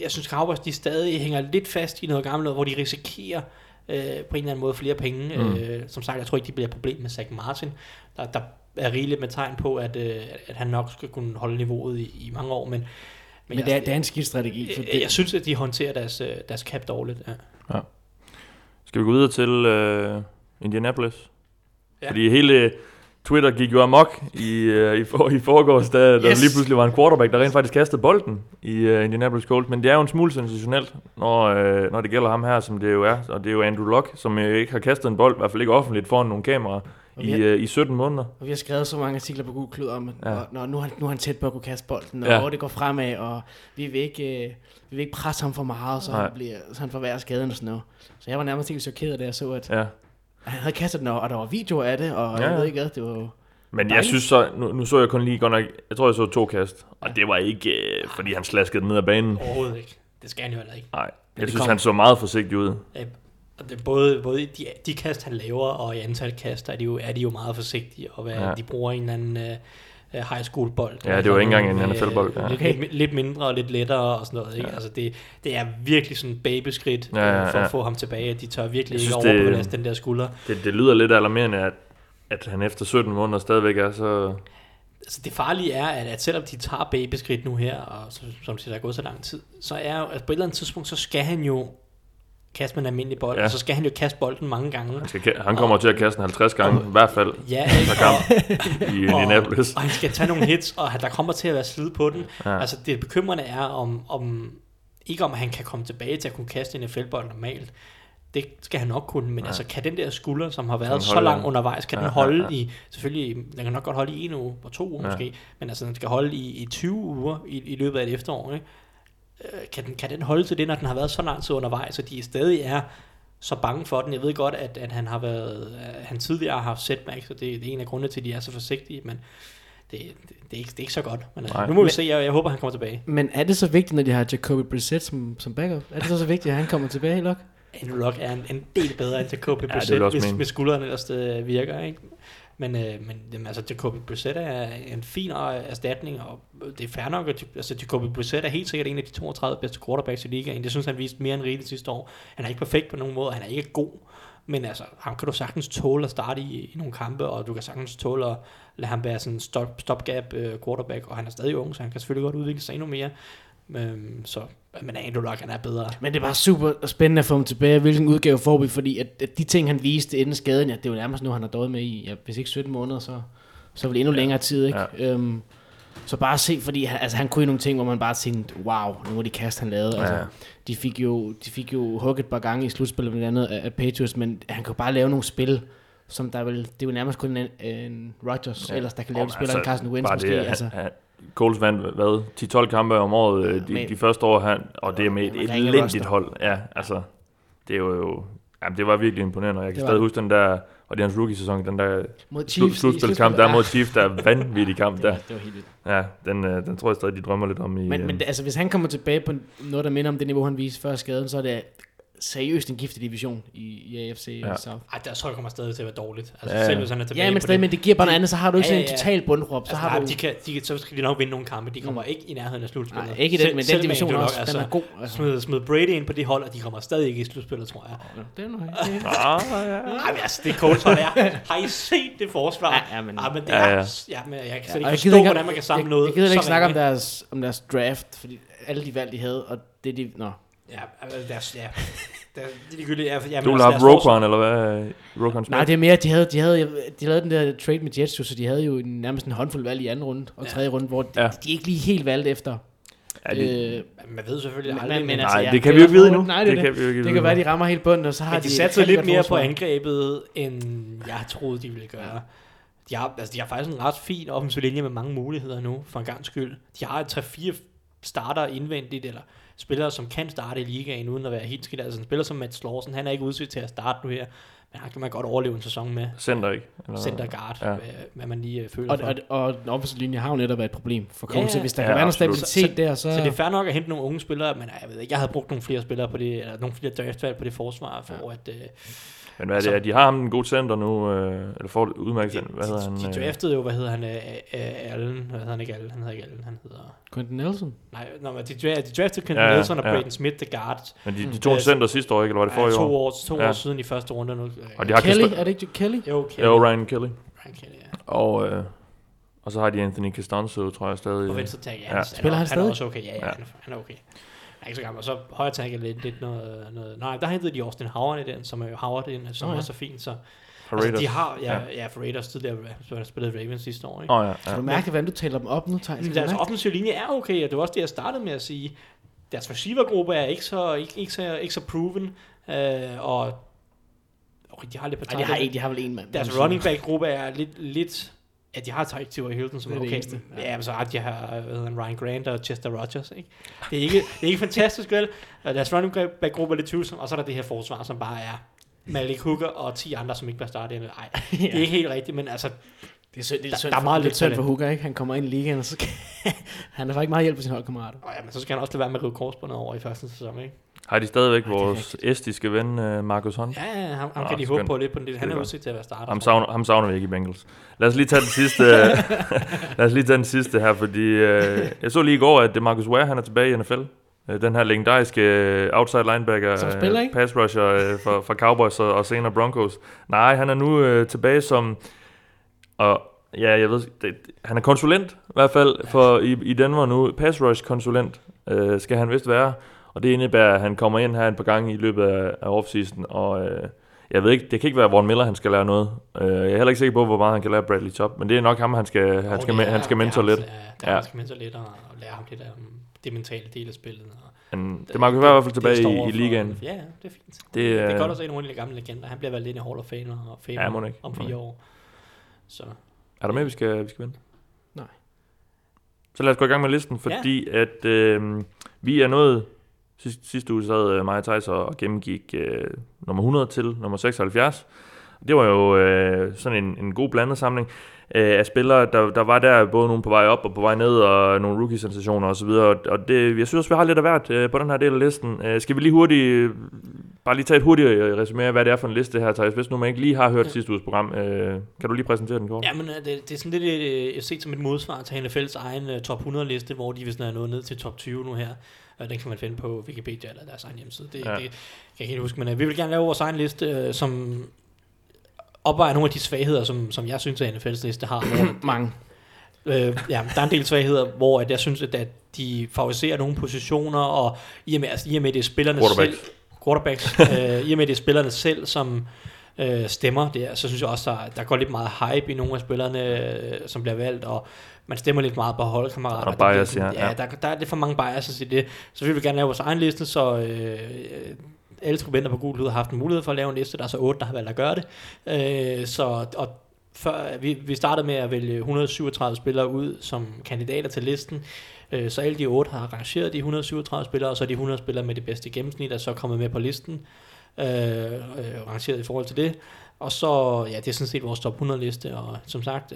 jeg synes, Cowboys, de stadig hænger lidt fast i noget gammelt, hvor de risikerer på en eller anden måde flere penge. Som sagt, jeg tror ikke, de bliver et problem med Zach Martin. Der er rigeligt med tegn på, at han nok skal kunne holde niveauet i mange år, men det er en skidt strategi. Jeg synes, at de håndterer deres cap dårligt. Ja. Skal vi gå videre til Indianapolis? Ja. Fordi hele Twitter gik jo amok i forgårs, da lige pludselig var en quarterback, der rent faktisk kastede bolden i Indianapolis Colts, men det er jo en smule sensationelt, når det gælder ham her, som det jo er, og det er jo Andrew Luck, som ikke har kastet en bold, i hvert fald ikke offentligt foran nogle kameraer, i 17 måneder. Og vi har skrevet så mange artikler på Google om, og nu er han tæt på at kunne kaste bolden, og det går fremad, og vi vil ikke presse ham for meget, så han forværrer skaden og sådan noget. Så jeg var nærmest helt chokeret, da jeg så, at han havde kastet den, og der var videoer af det, og jeg ved ikke, at det var... Men jeg synes så, nu så jeg kun lige godt nok, jeg tror jeg så 2 kast, og det var ikke, fordi han slaskede den ned ad banen. Overhovedet ikke. Det skal han jo heller ikke. Nej, jeg synes han så meget forsigtig ud. Og det både de kast han laver, og i antal kast er de jo meget forsigtige, og de bruger en eller anden high school bold. Ja, det var ikke engang en NFL bold. Lidt mindre og lidt lettere og sådan noget, ikke? Ja. Altså det er virkelig sådan babyskridt for at få ham tilbage. De tør virkelig ikke overbelast den der skulder. Det lyder lidt alarmerende, at han efter 17 måneder stadigvæk er så... Altså det farlige er, at selvom de tager babyskridt nu her, og som siger, der er gået så lang tid, så er jo, altså på et eller andet tidspunkt, så skal han jo kaste med en almindelig bold, og så skal han jo kaste bolden mange gange. Han kommer til at kaste den 50 gange, i hvert fald, per kamp i Indianapolis. Og han skal tage nogle hits, og der kommer til at være slid på den. Ja. Altså det bekymrende er, om han kan komme tilbage til at kunne kaste en NFL-bold normalt. Det skal han nok kunne, men altså kan den der skulder, som har været så lang undervejs, kan den holde i, selvfølgelig, den kan nok godt holde i 1 uge, og 2 uger måske, men altså den skal holde i 20 uger i løbet af et efterår, ikke? Kan den holde til det, når den har været så lang tid undervejs, og de stadig er så bange for den? Jeg ved godt, at han har været, han tidligere har haft setbacks, og det er en af grundene til, at de er så forsigtige, men det er ikke så godt. Men altså, nu må vi se, jeg håber, han kommer tilbage. Men er det så vigtigt, når de har Jacoby Brissett som backup? Er det så vigtigt, at han kommer tilbage, Lok? Andrew Luck er en del bedre end Jacoby Brissett, hvis skuldrene ellers virker, ikke? Men altså, Jacoby Brissett er en fin erstatning, og det er fair nok, at altså, Jacoby Brissett er helt sikkert en af de 32 bedste quarterbacks i ligaen. Det synes han viste mere end rigeligt sidste år. Han er ikke perfekt på nogen måde, han er ikke god, men altså, ham kan du sagtens tåle at starte i nogle kampe, og du kan sagtens tåle at lade ham være sådan en stopgap quarterback, og han er stadig ung, så han kan selvfølgelig godt udvikle sig endnu mere. Men Andrew Luck, han er bedre. Men det var super spændende at få ham tilbage. Hvilken udgave får vi? Fordi at de ting han viste inden skaden, det er jo nærmest nu han har døjet med i, hvis ikke 17 måneder, så vil det endnu længere tid, ikke? Ja. Så bare se, fordi han kunne jo nogle ting, hvor man bare tænkte, wow, nu var de kast han lavede. Altså, de fik jo hugget et par gange i slutspillet blandt andet af Patriots, men han kunne bare lave nogle spil, som der vil, det er jo nærmest kun en Rodgers, ellers der kan lave de spiller en Carson Wentz måske. Altså. Coles vandt, hvad, 10-12 kampe om året de første år, og det er med et elendigt hold. Ja, altså, det er jo... Jamen, det var virkelig imponerende, og jeg kan stadig huske den der... Og det er hans rookie-sæson, den der slutspilskamp der mod Chiefs, der er vanvittig kamp der. Det var helt vildt. Ja, den tror jeg stadig, de drømmer lidt om i... Men altså, hvis han kommer tilbage på noget, der minder om det niveau, han viste før skaden, så er det... seriøst en giftig division i AFC South. Ej, der tror jeg kommer stadig til at være dårligt. Altså, selv hvis han er tilbage på det. Ja, men det giver bare noget andet, så har du ikke sådan en total bundrop. Altså, så skal de nok vinde nogle kampe. De kommer ikke i nærheden af slutspillet. Nej, ikke i den, men den division også, altså, den er god. Altså. Smid Brady ind på det hold, og de kommer stadig ikke i slutspillet, tror jeg. Det er nok ikke. Nej, men altså, det er Colts, der er. Har I set det forsvar? Ja, men det er... Jamen, jeg kan slet ikke forstå, hvordan man kan samle noget. Jeg gider ikke snakke om deres draft, fordi alle de valg, de havde, og det de... Ja, altså det ligegyldigt. Du ville have Roquan, eller hvad? Nej, det er mere, at de lavede den der trade med Jets, så de havde jo nærmest en håndfuld valg i anden runde og tredje runde, hvor de ikke lige helt valgte efter. Ja, man ved selvfølgelig aldrig, men altså, nej, det kan vi jo ikke vide nu. Nej, det kan være, at de rammer helt bunden, og så har de satset lidt mere på angrebet, end jeg troede, de ville gøre. De har faktisk en ret fin offensiv linje med mange muligheder nu, for en gangs skyld. De har 3-4 starter indvendigt, eller spillere, som kan starte i ligaen uden at være helt skidt. Altså en spiller som Mads Lawson, han er ikke udsigt til at starte nu her, men han kan man godt overleve en sæson med. Center ikke? Center guard, hvad man lige føler for. Og den offensive linje har jo netop været et problem for Colts, hvis der kan være noget stabilitet der. Så det er fair nok at hente nogle unge spillere, men jeg ved ikke, jeg havde brugt nogle flere spillere på det, eller nogle flere draftvalg på det forsvar, for at... Men hvad er det? De har ham en god center nu, eller får udmærket center. Hvad hedder han? De draftede jo, hvad hedder han? Allen. Hvad hedder han ikke Allen? Han hedder ikke Allen. Han hedder... Quentin Nelson? Nej, de draftede Quentin Nelson og Braden Smith, the guard. Men de tog en center sidste år, ikke? Eller var det forrige år? To år siden i første runde nu. Og de har Kelly? Er det ikke Kelly? Jo, Kelly. Jo, Ryan Kelly, ja. Og så har de Anthony Costanzo, tror jeg, stadig. På venstre tag, ja. Spiller han stadig? Han er også okay, ja. Han er okay. Ikke så gammel, og så højre tanket lidt noget. Nej, der hentede de Austin Howard i den, som er jo Howard i den, som også er fint, så... Altså, de har... Ja, for Raiders tidligere spillede Ravens sidste år, ikke? Så du mærker, hvordan du taler dem op nu, Thijs? Deres offensive linje er okay, og det var også det, jeg startede med at sige. Deres receivergruppe er ikke så proven, og... Okay, de har lidt på tight end. De har vel en mand. Deres running back-gruppe er lidt... Ja, de har tight end i Hilton, som er okay. Det ja, men så har de Ryan Grant og Chester Rogers, ikke? Det er ikke fantastisk, vel? Deres running back-gruppe er lidt tvivlsom, og så er der det her forsvar, som bare er Malik Hooker og 10 andre, som ikke bare starter endnu. Nej, det er ikke helt rigtigt, men altså... Det er meget lidt synd for Hooker, ikke? Han kommer ind i ligaen, og så skal... han har faktisk meget hjælp af sine holdkammerater. Ja, men så skal han også lade være med at rive korsbåndet over i første sæson, ikke? Har de stadigvæk vores estiske ven, Marcus Hunt? Ja, ham kan de håbe på lidt på det. Han er udsigt til at være starter. Ham savner vi ikke i Bengals. Lad os lige tage den sidste, her, fordi jeg så lige i går, at Marcus Ware, han er tilbage i NFL. Den her legendariske outside linebacker, spiller, pass rusher fra Cowboys og senere Broncos. Nej, han er nu tilbage som... Og ja, jeg ved, han er konsulent i hvert fald for i Denver nu. Pass rush konsulent skal han vist være. Og det indebærer, at han kommer ind her en par gange i løbet af offseason. Og jeg ved ikke, det kan ikke være Von Miller, han skal lære noget. Jeg er heller ikke sikker på, hvor meget han kan lære Bradley Chubb. Men det er nok ham, han skal mentor lidt. Han skal mentor lidt og lære ham lidt af det mentale del af spillet. Det må jo være i hvert fald tilbage i ligaen. Ja, det er fint. Det er godt at se en ordentlig gamle legender. Han bliver valgt ind i Hall of Fame om 4 år. Så. Er der mere, vi skal vinde? Nej. Så lad os gå i gang med listen, fordi at vi er nået... Sidste uge sad Maja Theis og gennemgik nummer 100 til nummer 76. Det var jo sådan en god blandet samling af spillere. Der var der både nogle på vej op og på vej ned, og nogle rookie-sensationer osv. Og det, jeg synes vi har lidt af hvert på den her del af listen. Skal vi lige hurtigt, bare lige tage et hurtigt resumé af, hvad det er for en liste her, Theis? Hvis nu man ikke lige har hørt sidste uges program, kan du lige præsentere den kort? Ja, men det er sådan lidt set som et modsvar til NFL's egen top 100-liste, hvor de vist er nået ned til top 20 nu her. Og den kan man finde på Wikipedia eller deres egen hjemmeside. Det kan jeg ikke huske, men vi vil gerne lave vores egen liste, som opvejer nogle af de svagheder, som jeg synes, at NFL's liste har. Mange. Der er en del svagheder, hvor jeg synes, at de favoriserer nogle positioner, og i og med det er spillerne selv... Quarterbacks. I og med det er spillerne selv, som... stemmer der, så synes jeg også der går lidt meget hype i nogle af spillerne, som bliver valgt, og man stemmer lidt meget på holdkammerater. Der er bias, der er lidt for mange biases i det, så vi vil gerne lave vores egen liste, så alle skribenter på Google Hus har haft en mulighed for at lave en liste. Der er så 8, der har valgt at gøre det, vi startede med at vælge 137 spillere ud som kandidater til listen, så alle de 8 har rangeret de 137 spillere, og så de 100 spillere med det bedste gennemsnit er så kommet med på listen, rangeret i forhold til det. Og så, det er sådan set vores top 100 liste, og som sagt,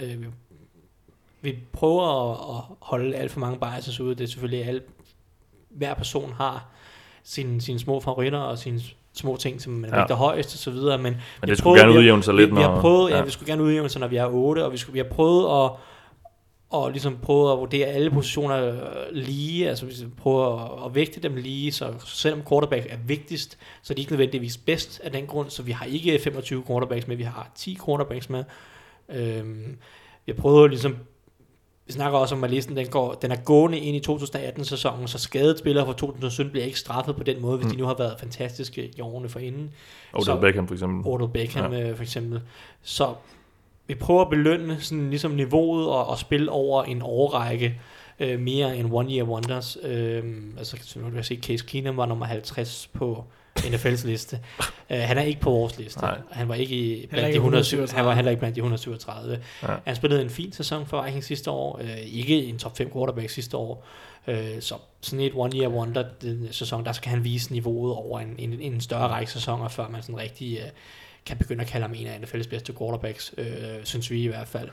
vi prøver at holde alt for mange biases ude. Det er selvfølgelig hver person har sine små favoritter og sine små ting, som man vægter højst og så videre, men det skulle gerne udjævne sig lidt. Vi har prøvet, vi skulle gerne udjævne sig, når vi er 8, og vi har prøvet at ligesom prøve at vurdere alle positioner lige, altså hvis vi prøver at vægte dem lige, så selvom quarterback er vigtigst, så er de ikke nødvendigvis bedst af den grund, så vi har ikke 25 quarterbacks med, vi har 10 quarterbacks med. Vi har prøvet ligesom, vi snakker også om, at listen den er gående ind i 2018-sæsonen, så skadet spillere fra 2017 bliver ikke straffet på den måde, hvis de nu har været fantastiske i årene forinden. Odell Beckham for eksempel. Så vi prøver at belønne sådan ligesom niveauet og spille over en årrække mere end one year wonders. Altså nu kan jeg se, Case Keenum var nummer 50 på NFL's liste. Han er ikke på vores liste. Nej. Han var ikke blandt de 137. Han var heller ikke blandt de 137. Ja. Han spillede en fin sæson for Vikings sidste år. Ikke en top 5 quarterback sidste år. Så sådan et one year wonder sæson, der skal han vise niveauet over en større række sæsoner, før man sådan rigtig... kan begynde at kalde ham en af NFL's bedste quarterbacks, synes vi i hvert fald.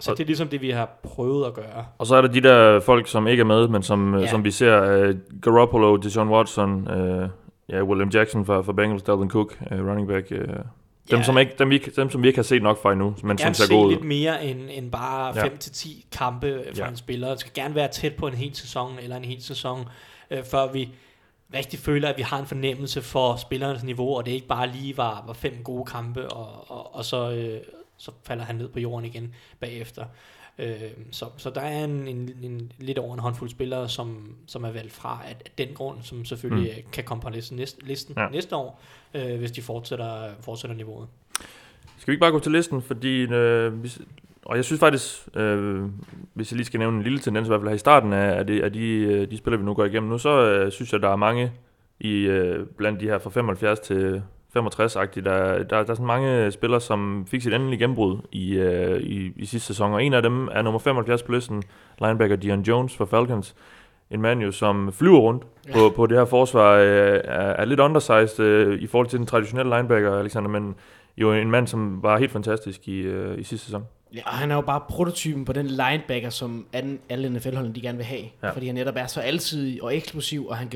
Så det er ligesom det, vi har prøvet at gøre. Og så er der de der folk, som ikke er med, men som vi ser, Garoppolo, Deshaun Watson, William Jackson fra Bengals, Dalvin Cook, running back, dem, som vi ikke har set nok fra endnu, men som ser gode ud. Lidt mere end bare 5-10 kampe fra en spiller. Det skal gerne være tæt på en hel sæson, før vi rigtig føler, at vi har en fornemmelse for spillernes niveau, og det ikke bare lige var 5 gode kampe, og så falder han ned på jorden igen bagefter. Så der er en lidt over en håndfuld spillere, som er valgt fra af den grund, som selvfølgelig kan komme på listen næste år, hvis de fortsætter niveauet. Skal vi ikke bare gå til listen, fordi... Og jeg synes faktisk, hvis jeg lige skal nævne en lille tendens, i hvert fald her i starten af de spillere, vi nu går igennem nu, så synes jeg, der er mange blandt de her fra 75 til 65-agtigt. Der er sådan mange spillere, som fik sit endelige gennembrud i sidste sæson, og en af dem er nummer 75 på listen, linebacker Deion Jones fra Falcons. En mand jo, som flyver rundt på det her forsvar, er lidt undersized i forhold til den traditionelle linebacker, Alexander, men jo en mand, som var helt fantastisk i sidste sæson. Ja, og han er jo bare prototypen på den linebacker, som alle NFL-holdene de gerne vil have, fordi han netop er så alsidig og eksplosiv, og han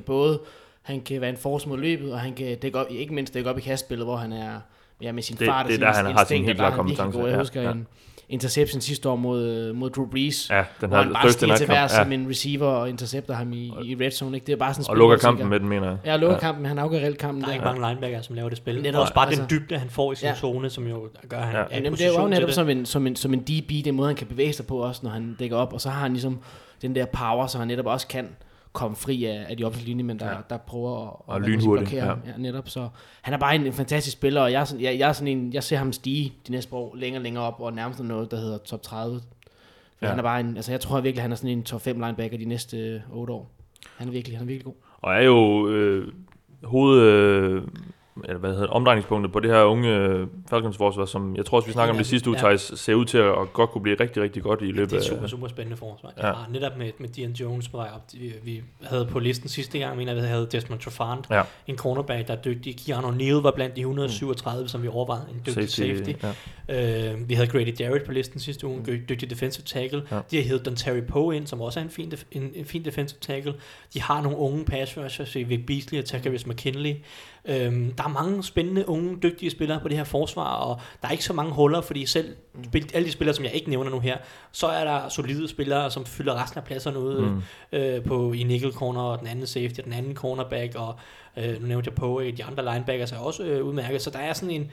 kan være en force mod løbet, og han kan ikke mindst dække op i kastspillet, hvor han er med sin fart og sin instinkt, der har han virkelig gode. Jeg husker en interception sidste år mod Drew Brees, hvor han bare stiger til hver som en receiver og intercepter ham i red zone. Ikke? Det er bare sådan, og lukker kampen med den, mener jeg. Ja, lukker kampen, han afgør reelt kampen. Der er ikke mange linebackere, som laver det spil. Det er også bare den dybde, han får i sin zone, som jo gør, han er i position til det. Det er jo netop som en DB, den måde, han kan bevæge sig på også, når han dækker op, og så har han ligesom den der power, så han netop også kan komme fri af de offensive linjemænd, der prøver at blokere ham. Ja, netop. Så han er bare en fantastisk spiller, og jeg ser ham stige de næste år længere og længere op, og nærmest noget, der hedder top 30. Han er bare jeg tror virkelig, han er sådan en top 5 linebacker de næste 8 år. Han er virkelig god. Og er jo omdrejningspunktet på det her unge Falcons-forsvar, som jeg tror også, vi snakker om det sidste uge, Thijs, ser ud til at godt kunne blive rigtig, rigtig godt i løbet af... Det er super, super spændende forsvar. Ja. Netop med Deion Jones på vej op. Vi havde på listen sidste gang, mener jeg, vi havde Desmond Trufant, en cornerback, der er dygtig. Keanu Neal var blandt de 137, som vi overvejede, en dygtig safety. Ja. Vi havde Grady Jarrett på listen sidste uge, en dygtig defensive tackle. Ja. De har hævet Don Terry Poe ind, som også er en fin defensive tackle. De har nogle unge pass-rushers, Vic Beasley og Takaris McKinley. Der er mange spændende, unge, dygtige spillere på det her forsvar, og der er ikke så mange huller, fordi selv alle de spillere, som jeg ikke nævner nu her, så er der solide spillere, som fylder resten af pladserne ude i nickel corner, og den anden safety, og den anden cornerback, og nu nævnte jeg på, de andre linebackers er også udmærket, så der er sådan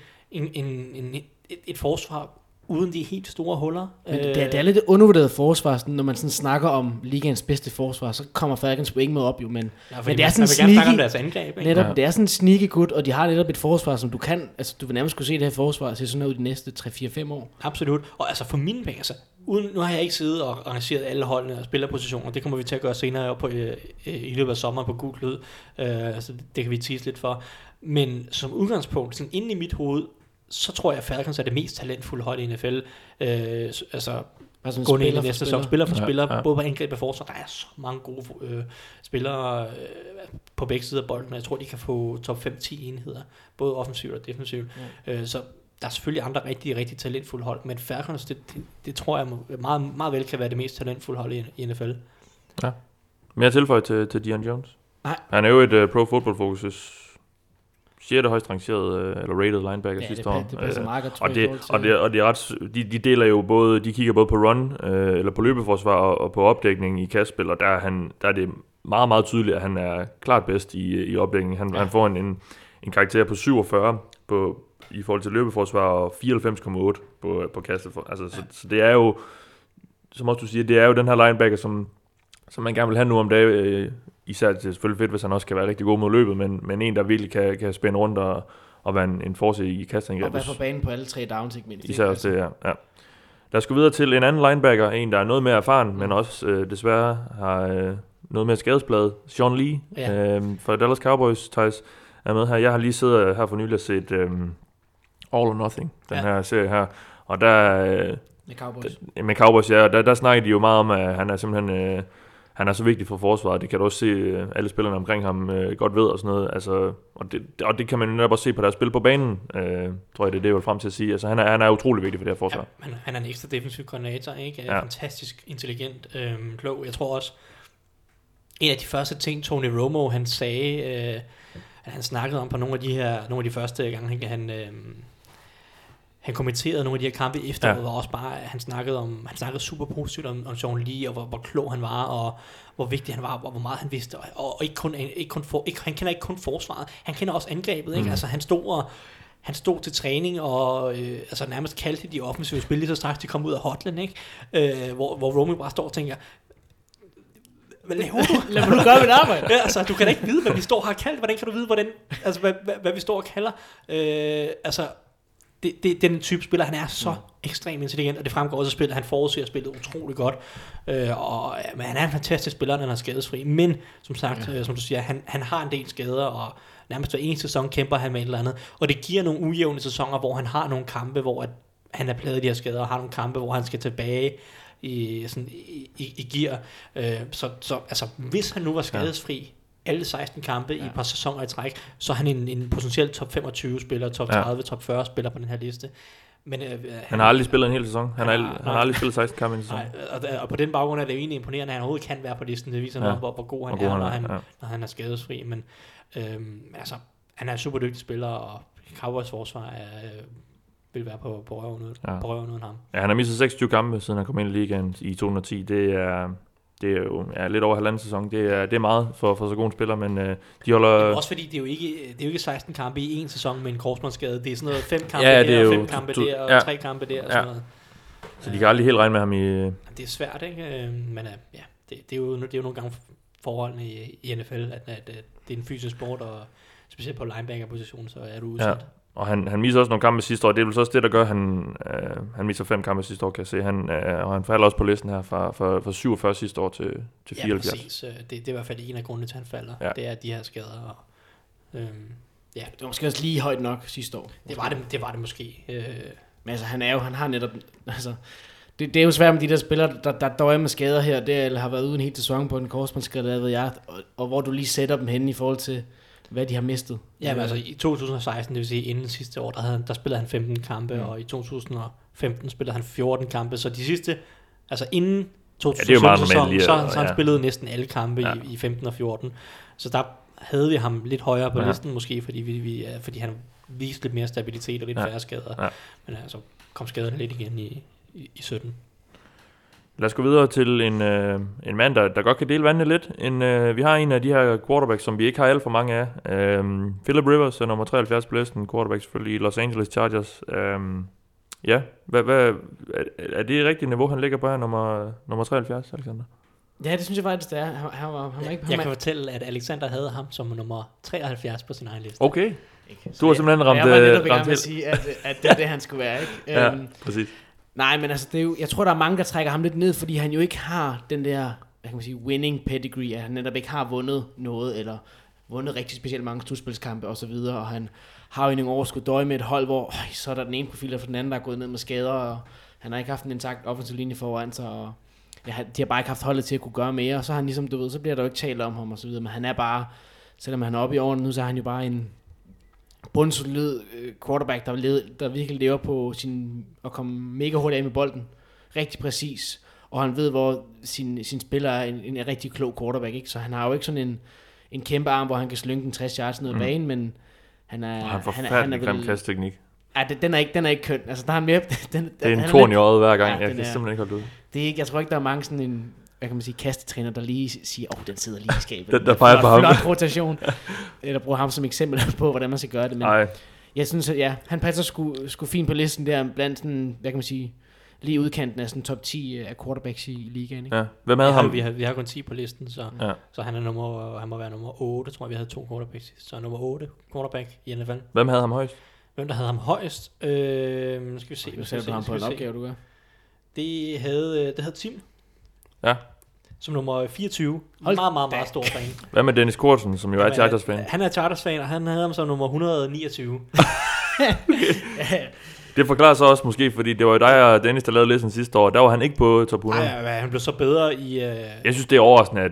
et forsvar uden de helt store huller. Men det er lidt undervurderet forsvar, når man sådan snakker om ligaens bedste forsvar, så kommer Falcons på ingen måde op, jo, men det er sådan en sneaky gut, og de har netop et forsvar, som du vil nærmest kunne se det her forsvar se sådan ud de næste 3-4-5 år. Absolut, og altså for mine penge, nu har jeg ikke siddet og arrangeret alle holdene og spillerpositioner, det kommer vi til at gøre senere på, i løbet af sommeren på Google Hus, altså det kan vi tease lidt for, men som udgangspunkt, sådan inde i mit hoved, så tror jeg, at Falcons er det mest talentfulde hold i NFL. Gå ned i næste sæson, spiller for spiller, både på angreb og forsvar. Der er så mange gode spillere på begge sider af bolden, og jeg tror, de kan få top 5-10 enheder, både offensivt og defensivt. Ja. Så der er selvfølgelig andre rigtig, rigtig talentfulde hold, men Falcons, det tror jeg meget, meget vel kan være det mest talentfulde hold i NFL. Ja. Mere tilføj til Deion Jones? Nej. Han er jo et Pro Football Focus 6. højst rangeret eller rated linebacker sidste år. De deler jo både, de kigger både på run eller på løbeforsvar og på opdækningen i kastspil, og der er det meget, meget tydeligt, at han er klart bedst i opdækningen. Han får en karakter på 47 i forhold til løbeforsvar og 94,8 på kastet. Så det er jo, som også du siger, det er jo den her linebacker, som man gerne vil have nu om dagen, især det er selvfølgelig fedt, hvis han også kan være rigtig god mod løbet, men en, der virkelig kan spænde rundt og være en force i kastangrebet. Og være på banen på alle tre downs, ikke mindst. Især også det, ja. Lad os gå videre til en anden linebacker, en, der er noget mere erfaren, men også desværre har noget mere skadesbladet. Sean Lee fra Dallas Cowboys, Thijs, er med her. Jeg har lige siddet her for nylig og set All or Nothing, den her serie her, og der... Med Cowboys, ja. Der snakker de jo meget om, at han er simpelthen... Han er så vigtig for forsvaret, det kan du også se, alle spillerne omkring ham godt ved og sådan noget. Altså, og det kan man jo netop også se på deres spil på banen, tror jeg, det er vel frem til at sige. Altså, han er utrolig vigtig for det her forsvar. Ja, han er en ekstra defensiv koordinator, ikke? Fantastisk intelligent, klog. Jeg tror også, en af de første ting, Tony Romo, han sagde, at han snakkede om på nogle af de første gange, han kommenterede nogle af de her kampe i efteråret, og også bare, han snakkede super positivt om Sean Lee, og hvor klog han var, og hvor vigtig han var, og hvor meget han vidste, og han kender ikke kun forsvaret, han kender også angrebet, ikke? Altså han stod til træning, og nærmest kaldte de offensive spil, lige så straks de kom ud af Hotland, ikke? Hvor Romy bare står og tænker, hvad laver du? Lad mig gøre mit arbejde. Du kan da ikke vide, hvad vi står og har kaldt, hvordan kan du vide, hvad vi står og kalder? det er den type spiller, han er så ekstremt intelligent, og det fremgår også af spillet, han forudser spillet utrolig godt, men han er en fantastisk spiller, når han er skadesfri, men som sagt, som du siger, han har en del skader, og nærmest hver eneste sæson kæmper han med et eller andet, og det giver nogle ujævne sæsoner, hvor han har nogle kampe, hvor at han er plaget af de her skader, og har nogle kampe, hvor han skal tilbage i gear, så altså, hvis han nu var skadesfri, alle 16 kampe i et par sæsoner i træk, så er han en potentiel top 25 spiller, top 30, top 40 spiller på den her liste. Men, han har aldrig spillet en hel sæson. Han har aldrig spillet 16 kampe i en sæson. Og på den baggrund er det jo egentlig imponerende, at han overhovedet kan være på listen. Det viser noget, hvor god han er, når han er skadesfri. Men altså, han er en super dygtig spiller, og Cowboys forsvar er, vil være på røven uden ham. Ja, han har mistet 26 kampe, siden han kom ind i ligaen i 2010. Det er jo lidt over halvanden sæson. Det er meget for så gode spillere, men de holder... Men også fordi det er jo ikke 16 kampe i en sæson med en korsbåndsskade. Det er sådan noget 5 kampe der, 5 kampe der, og 3 kampe der og sådan noget. Så de kan aldrig helt regne med ham i... Det er svært, ikke? Men ja, det er jo nogle gange forholdene i NFL, at det er en fysisk sport, og specielt på linebacker-positionen, så er du udsat. Ja. Og han misser også nogle kampe sidste år. Det er vel så også det, der gør, at han misser 5 kampe sidste år, kan jeg se. Og han falder også på listen her fra 47 sidste år til 74. Ja, præcis. Det er i hvert fald en af grundene til, at han falder. Ja. Det er de her skader. Og, det var måske også lige højt nok sidste år. Det var det måske. Men altså, han har netop... Altså, det er jo svært med de der spillere, der døjer med skader her, eller har været uden helt til sæson på en korsbåndsskade, eller ved jeg, og hvor du lige sætter dem henne i forhold til... hvad de har mistet. Ja, men altså i 2016, det vil sige inden sidste år, der spillede han 15 kampe, og i 2015 spillede han 14 kampe, så de sidste, altså inden 2017, så han spillede næsten alle kampe i 15 og 14, så der havde vi ham lidt højere på listen måske, fordi han viste lidt mere stabilitet og lidt færre skader, men altså kom skaderne lidt igen i 17. Lad os gå videre til en mand, der godt kan dele vandene lidt. Vi har en af de her quarterbacks, som vi ikke har alt for mange af. Philip Rivers er nummer 73 på listen. Quarterback selvfølgelig i Los Angeles Chargers. Er det rigtige niveau, han ligger på her, nummer 73, Alexander? Ja, det synes jeg faktisk, det er. Jeg kan fortælle, at Alexander havde ham som nummer 73 på sin egen liste. Okay. Du har simpelthen ramt helt. Jeg var netop i gang med at sige, at det er det, han skulle være, ikke? Ja, præcis. Nej, men altså, det er jo, jeg tror, der er mange, der trækker ham lidt ned, fordi han jo ikke har den der, hvad kan man sige, winning pedigree, at han netop ikke har vundet noget, eller vundet rigtig specielt mange slutspilskampe osv., og han har jo nogle år skulle døje med et hold, hvor så er der den ene profil, og for den anden, der er gået ned med skader, og han har ikke haft en intakt offensiv linje foran sig, og de har bare ikke haft holdet til at kunne gøre mere, og så har han ligesom, du ved, så bliver der jo ikke talt om ham osv., men han er bare, selvom han er oppe i årene nu, så er han jo bare en... bundsolid quarterback, der virkelig lever på sin, at komme mega hurtigt af med bolden, rigtig præcis, og han ved, hvor sin spiller er en rigtig klog quarterback, ikke? Så han har jo ikke sådan en kæmpe arm, hvor han kan slynge den 60 yards ned ad banen, men han er... Og han får forfærdelig grim kastteknik. Ja, den er ikke køn. Altså, der er mere... det er en torn i øjet hver gang. Ja, jeg kan simpelthen ikke holde ud. Det er ikke... Jeg tror ikke, der er mange sådan en... hvad kan man sige, kastetræner, der lige siger, den sidder lige i skabet. Der peger på ham. Flot rotation. Eller bruger ham som eksempel på, hvordan man skal gøre det. Men jeg synes, at han passer sgu fint på listen der, blandt sådan, hvad kan man sige, lige udkanten af sådan top 10 af quarterbacks i ligaen. Ikke? Ja. Hvem havde ham? Vi har kun 10 på listen, så han må være nummer 8, tror jeg, vi havde 2 quarterbacks. Så nummer 8 quarterback i NFL. Hvem havde ham højst? Hvem der havde ham højst? Nu skal vi se. Du sætter ham på en opgave, du gør. Det havde Tim. Ja. Som nummer 24. Meget stor fan. Hvad med Dennis Kortsen, som jo er Chargers-fan? Han er Chargers-fan, og han havde ham som nummer 129. Det forklarer så også måske, fordi det var jo dig og Dennis, der lavede listen sidste år. Der var han ikke på top 100. Nej, han blev så bedre i... Jeg synes, det er overraskende,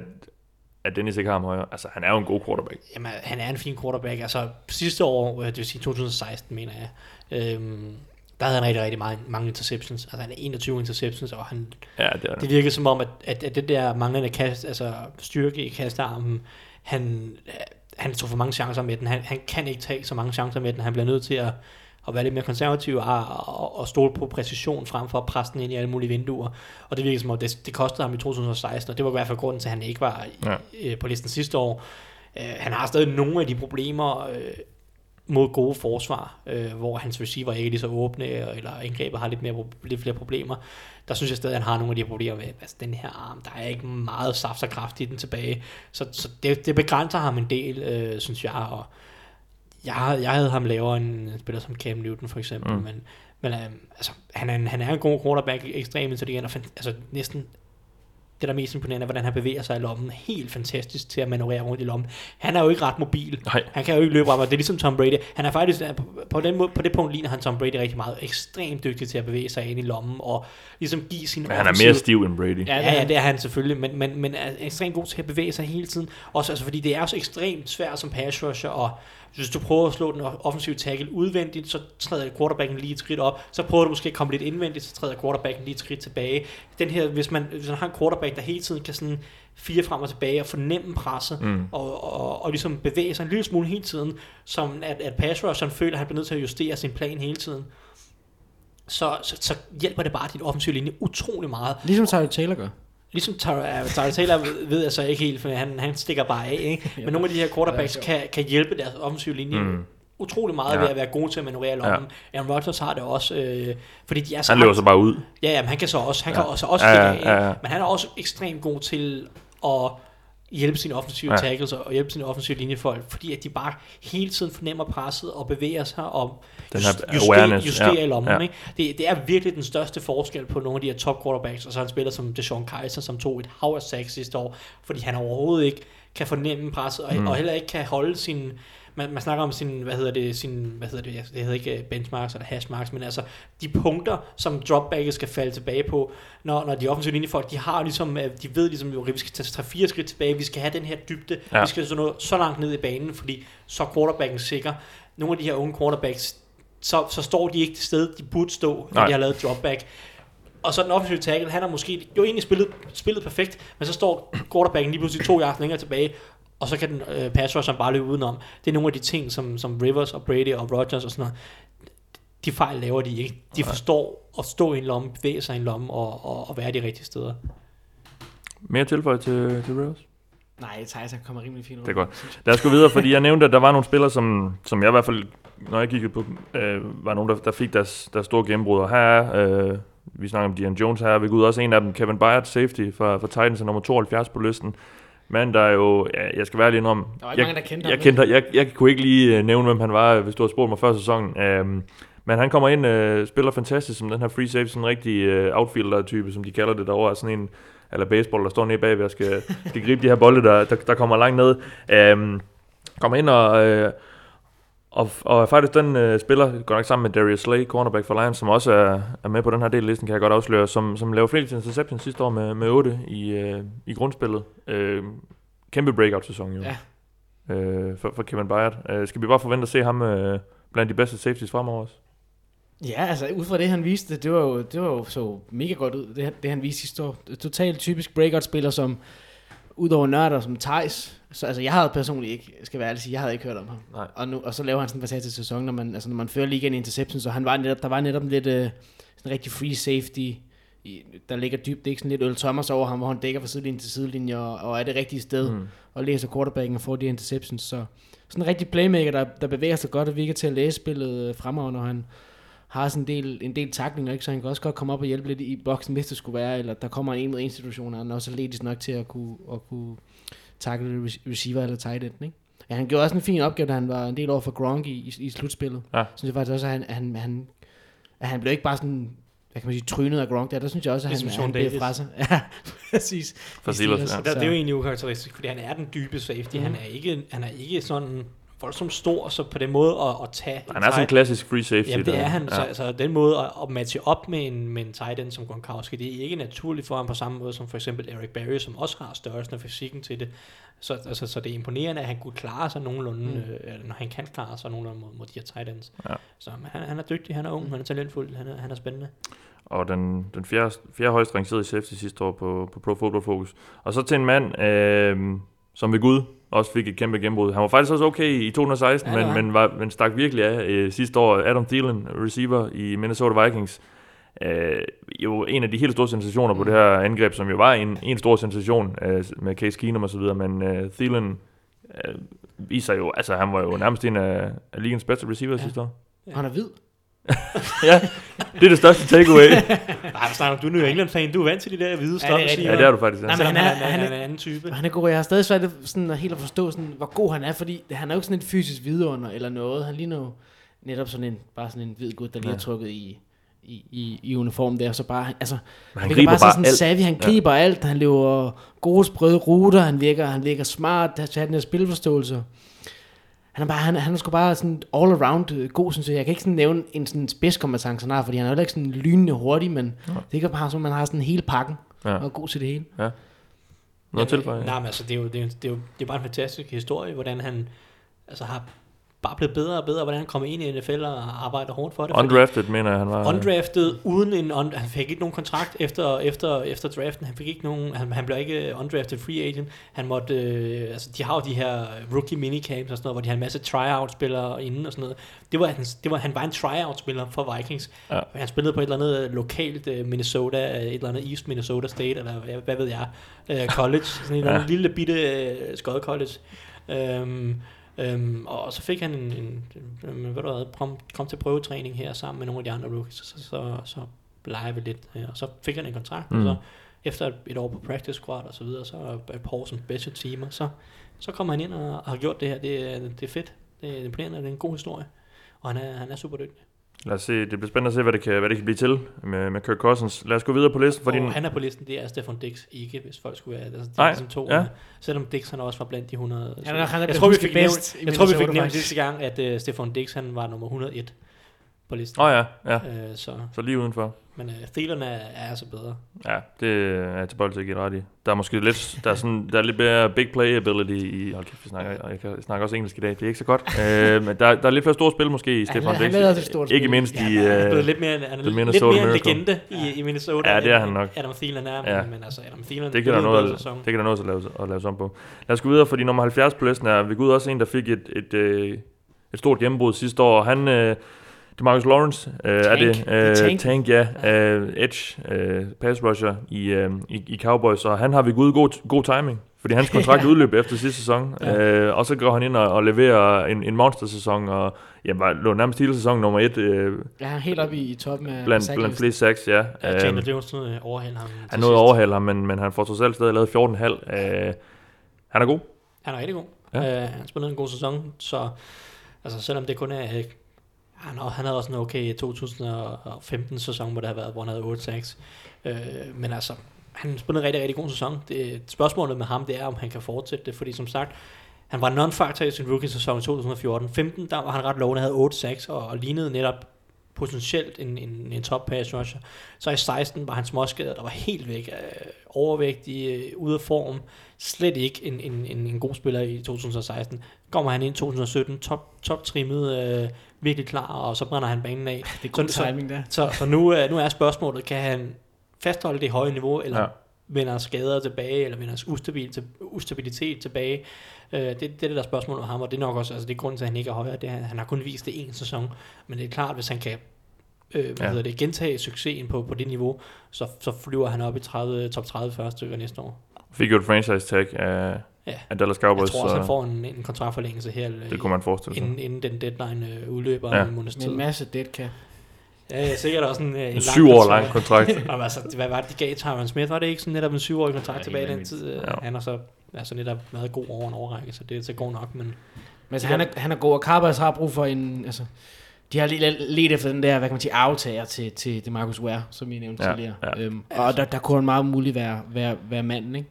at Dennis ikke har ham højere. Altså, han er jo en god quarterback. Jamen, han er en fin quarterback. Altså, sidste år, det vil sige 2016, mener jeg, der havde han rigtig, rigtig mange interceptions. Altså han er 21 interceptions, og han, det virkede som om, at det der manglende kast, altså styrke i kastarmen, han tog for mange chancer med den. Han kan ikke tage så mange chancer med den. Han bliver nødt til at være lidt mere konservativ og stole på præcision frem for at presse den ind i alle mulige vinduer. Og det virkede som om, det kostede ham i 2016, og det var i hvert fald grunden til, at han ikke var på listen sidste år. Han har stadig nogle af de problemer... mod gode forsvar, hvor hans receiver ikke er lige så åbne, eller angrebet har lidt flere problemer. Der synes jeg stadig, at han har nogle af de problemer med, altså den her arm, der er ikke meget saft og kraft i den tilbage. Så det begrænser ham en del, synes jeg. Og Jeg havde ham lavere end en spiller som Cam Newton for eksempel, men altså, han er en god quarterback, ekstremt intelligent, og altså, næsten det, der er mest imponerende, er, hvordan han bevæger sig i lommen. Helt fantastisk til at manøvrere rundt i lommen. Han er jo ikke ret mobil. Nej. Han kan jo ikke løbe om, og det er ligesom Tom Brady. Han er faktisk, på den måde, på det punkt ligner han Tom Brady rigtig meget. Ekstremt dygtig til at bevæge sig ind i lommen, og ligesom give sin... Men han er mere stiv end Brady. Ja, det er han selvfølgelig, men er ekstremt god til at bevæge sig hele tiden. Også altså, fordi det er så ekstremt svært som pass rusher, og hvis du prøver at slå den offensive tackle udvendigt, så træder quarterbacken lige et skridt op. Så prøver du måske at komme lidt indvendigt, så træder quarterbacken lige et skridt tilbage. Den her, hvis man har en quarterback, der hele tiden kan sådan fire frem og tilbage og fornemme presset, og ligesom bevæge sig en lille smule hele tiden, som at pass rusheren føler, at han bliver nødt til at justere sin plan hele tiden, så hjælper det bare dit offensive linje utrolig meget. Ligesom Tyler Taylor gør. Ligesom Tyler Taylor ved jeg så ikke helt, for han stikker bare af, ikke? Men nogle af de her quarterbacks kan hjælpe deres offensive linje utrolig meget ved at være gode til at manøvrere lommen. Aaron Rodgers har det også, fordi de er så... Han løber så bare ud. Ja, men han kan så også. Han kan også stikke af, men han er også ekstremt god til at hjælpe sine offensive tackles og hjælpe sine offensive linjefolk, fordi at de bare hele tiden fornemmer presset og bevæger sig og justerer i lommen. Ikke? Det er virkelig den største forskel på nogle af de her top quarterbacks, og så en spiller som Deshaun Kaiser, som tog et hav af sacks sidste år, fordi han overhovedet ikke kan fornemme presset, og heller ikke kan holde sin... Man snakker om det hedder ikke benchmarks eller hashmarks, men altså de punkter, som dropbacket skal falde tilbage på, når de offensive linjefolk, de har ligesom, de ved ligesom, jo, vi skal tage 4 skridt tilbage, vi skal have den her dybde, vi skal så langt ned i banen, fordi så er quarterbacken sikker. Nogle af de her unge quarterbacks, så står de ikke det sted, de burde stå, når de har lavet dropback. Og så den offensive tackle, han har måske jo egentlig spillet perfekt, men så står quarterbacken lige pludselig 2 yards længere tilbage, og så kan den pass rusher bare løbe udenom. Det er nogle af de ting, som Rivers og Brady og Rodgers og sådan noget, de fejl laver de ikke. De forstår at stå i en lomme, bevæge sig i en lomme og være de rigtige steder. Mere tilføj til Rivers? Nej, Tyson kommer rimelig fint ud. Det er godt. Lad os gå videre, fordi jeg nævnte, at der var nogle spillere, som jeg i hvert fald, når jeg kiggede på, var nogle, der fik deres store gennembrud. Og her er... vi snakker om Deion Jones her. Vi går ud også en af dem. Kevin Byard, safety fra Titans, er nummer 72 på listen. Men der er jo, jeg skal være lige om. Der var ikke mange, der kendte ham. Jeg kunne ikke lige nævne, hvem han var, hvis du havde spurgt mig før sæsonen. Men han kommer ind, spiller fantastisk som den her free safety, sådan en rigtig outfielder-type, som de kalder det derovre, er sådan en eller baseball, der står nede bagved og skal gribe de her bolde, der kommer langt ned. Kommer ind og er faktisk den spiller, går nok sammen med Darius Slay, cornerback for Lions, som også er med på den her del af listen, kan jeg godt afsløre, som laver flest interceptions sidste år med 8 i grundspillet. Kæmpe breakout-sæson jo, for Kevin Byard. Skal vi bare forvente at se ham blandt de bedste safeties fremover også? Ja, altså ud fra det, han viste, det var jo så mega godt ud, det han viste sidste år. Totalt typisk breakout-spiller, som udover nørder som Thijs, så altså jeg havde personligt ikke, skal være ærlig sige, jeg havde ikke hørt om ham. Nej. Og så laver han sådan en fantastisk sæson, når man fører ligaen i interception, så han var netop, der var netop en lidt sådan rigtig free safety, der ligger dybt, det er ikke sådan lidt Örjan Thomas over ham, hvor han dækker fra sidelinje til sidelinje og er det rigtige sted og læser quarterbacken og får de interceptions, så sådan en rigtig playmaker, der bevæger sig godt og virker til at læse spillet fremover, når han har sådan en del tacklinger, ikke? Så han kan også godt komme op og hjælpe lidt i boksen, hvis det skulle være, eller der kommer en mod en situation, og han er også atletisk nok til at kunne tackle receiver eller tight end, ikke? Ja, han gjorde også en fin opgave, da han var en del over for Gronk i slutspillet. Ja. Synes jeg faktisk også, at han blev ikke bare sådan, hvad kan man sige, trynet af Gronk der. Der synes jeg også, at han blev fra sig. Ja, præcis. For Steelers, ja. Det er jo egentlig ukarakteristisk, fordi han er den dybe safety. Han er ikke sådan... som stor, så på den måde at tage... Han er sådan en klassisk free safety. Jamen det er han, ja. Så den måde at matche op med en tight end som Gronkowski, det er ikke naturligt for ham på samme måde som for eksempel Eric Berry, som også har størrelsen og fysikken til det. Så det er imponerende, at han kunne klare sig nogenlunde, når han kan klare sig nogenlunde mod de her tight ends. Ja. Så han er dygtig, han er ung, han er talentfuld, han er spændende. Og den fjerde højst rangerede safety sidste år på Pro Football Focus. Og så til en mand, som ved Gud også fik et kæmpe gennembrud. Han var faktisk også okay i 2016, men stak virkelig af sidste år. Adam Thielen, receiver i Minnesota Vikings. Jo en af de helt store sensationer på det her angreb, som jo var en stor sensation med Case Keenum og så videre, men Thielen viser jo, altså han var jo nærmest en af ligens bedste receiver sidste år. Han er hvid. Ja, det er det største takeaway. Nej, du snakker om, du er New England-fan, du er vant til de der hvide stokker. Ja, det er du faktisk. Ja. Nej, men han er en anden type. Han er god, jeg har stadig svært sådan helt at forstå, sådan, hvor god han er, fordi han er jo ikke sådan et fysisk vidunder eller noget. Han ligner jo netop sådan en, bare sådan en hvid gut, der lige er trukket i uniform der, så bare, altså, han virker bare sådan savvy, han griber alt, han løber gode sprøde ruter, han virker smart, der har den her spilforståelse. Han er sgu bare sådan all around god, synes jeg. Jeg kan ikke sådan nævne en sådan spidskompetence, han har, fordi han er jo ikke sådan lynende hurtig, men det kan bare sådan, man har sådan hele pakken, og god til det hele. Ja. Noget tilfælde. Nej, men altså, det er jo bare en fantastisk historie, hvordan han altså har bare blevet bedre og bedre, hvordan han kommer ind i NFL og arbejder hårdt for det. Undrafted, mener jeg, han var. Undrafted, uden han fik ikke nogen kontrakt efter draften. Han fik ikke nogen, han blev ikke undrafted free agent. Han måtte, altså de har jo de her rookie minicamps og sådan noget, hvor de har en masse tryout-spillere inden og sådan noget. Han var en tryout-spiller for Vikings. Ja. Han spillede på et eller andet lokalt Minnesota, et eller andet East Minnesota State, eller hvad ved jeg, college. Sådan en lille bitte skod college. Og så fik han kom til prøvetræning her sammen med nogle af de andre rookies, så legede vi lidt, og så fik han en kontrakt, og så efter et år på practice squad og så videre, så et par år som special teamer, så kommer han ind og har gjort det her. Det er fedt, det er imponerende, det er en god historie, og han er super dygtig. Lad os se, det bliver spændende at se, hvad det kan blive til med Kirk Cousins. Lad os gå videre på listen. Fordi han er på listen, det er Stefan Diggs ikke, hvis folk skulle være. Altså, nej, ligesom to. Ja. Selvom Diggs han også var blandt de 100. Ja, jeg tror, vi fik nævnt sidste gang, at Stefan Diggs han var nummer 101 på listen. Åh ja. Så lige udenfor. Men Thielen er altså bedre. Ja, det er til bolden ikke ret i. Der er måske lidt, der er lidt mere big play ability i... Hold kæft, jeg snakker også engelsk i dag, det er ikke så godt. Men der er lidt for store spil måske i Stefan Diggs. Ikke mindst i... Han er lidt mere en legende i Minnesota. Ja, det er han nok. Adam Thielen er, men altså Adam Thielen... Det kan der noget at lave sammen på. Lad os gå videre, fordi nummer 70 på listen er ved Gud også en, der fik et stort gennembrud sidste år, og han... DeMarcus Lawrence, Tank, edge, pass rusher i Cowboys, og han har ved Gud god timing, fordi hans kontrakt udløb efter sidste sæson, og så går han ind og leverer en monster-sæson, og lå nærmest hele sæsonen nummer 1. Han er helt oppe i toppen af blandt flere sacks, ja. Chandler Jones overhælder ham. Han nåede at overhælde ham, men han får trods alt stadig lavet 14,5. Han er god. Han er rigtig god. Ja. Han spillede en god sæson, så altså, selvom det kun er... Han havde også en okay 2015-sæson, hvor der har været, hvor han havde 8 sacks. Men altså, han spillede en rigtig, rigtig god sæson. Spørgsmålet med ham, det er, om han kan fortsætte det, fordi som sagt, han var non-factor i sin rookie-sæson i 2014. 15, der var han ret lovende, havde 8 sacks, og lignede netop potentielt en top pass rusher. Så i 16 var han småskadet, der var helt væk, overvægtig, ude af form. Slet ikke en god spiller i 2016. Kommer han ind i 2017, top-trimmet, virkelig klar, og så brænder han banen af. Det er god timing, der. Så nu er spørgsmålet, kan han fastholde det høje niveau, eller vender skader tilbage, eller vender ustabilitet tilbage? Det der spørgsmål med ham, og det er nok også, altså det er grunden til, at han ikke er højere. Det er, han har kun vist det en sæson, men det er klart, hvis han kan gentage succesen på det niveau, så flyver han op i top 30 første stykker næste år. Fik jo et franchise tag af Dallas Cowboys. Jeg tror også, han får en kontraktforlængelse her. Det kunne man forestille sig. Inden den deadline udløber en måneds tid. Med en masse dead cap. Ja, sikkert også en 7 år lang kontrakt. Jamen, altså, hvad var det, de gav Tyron Smith? Var det ikke sådan netop en 7-årig kontrakt tilbage i den tid? Ja. Han har så altså, netop været god over en overrække, så det er så god nok. Men altså, han er god, og Cowboys har brug for en... Altså, de har lidt efter den der, hvad kan man sige, aftager til DeMarcus Ware, som I nævnte tidligere. Ja. Og der kunne han meget muligt være manden, ikke?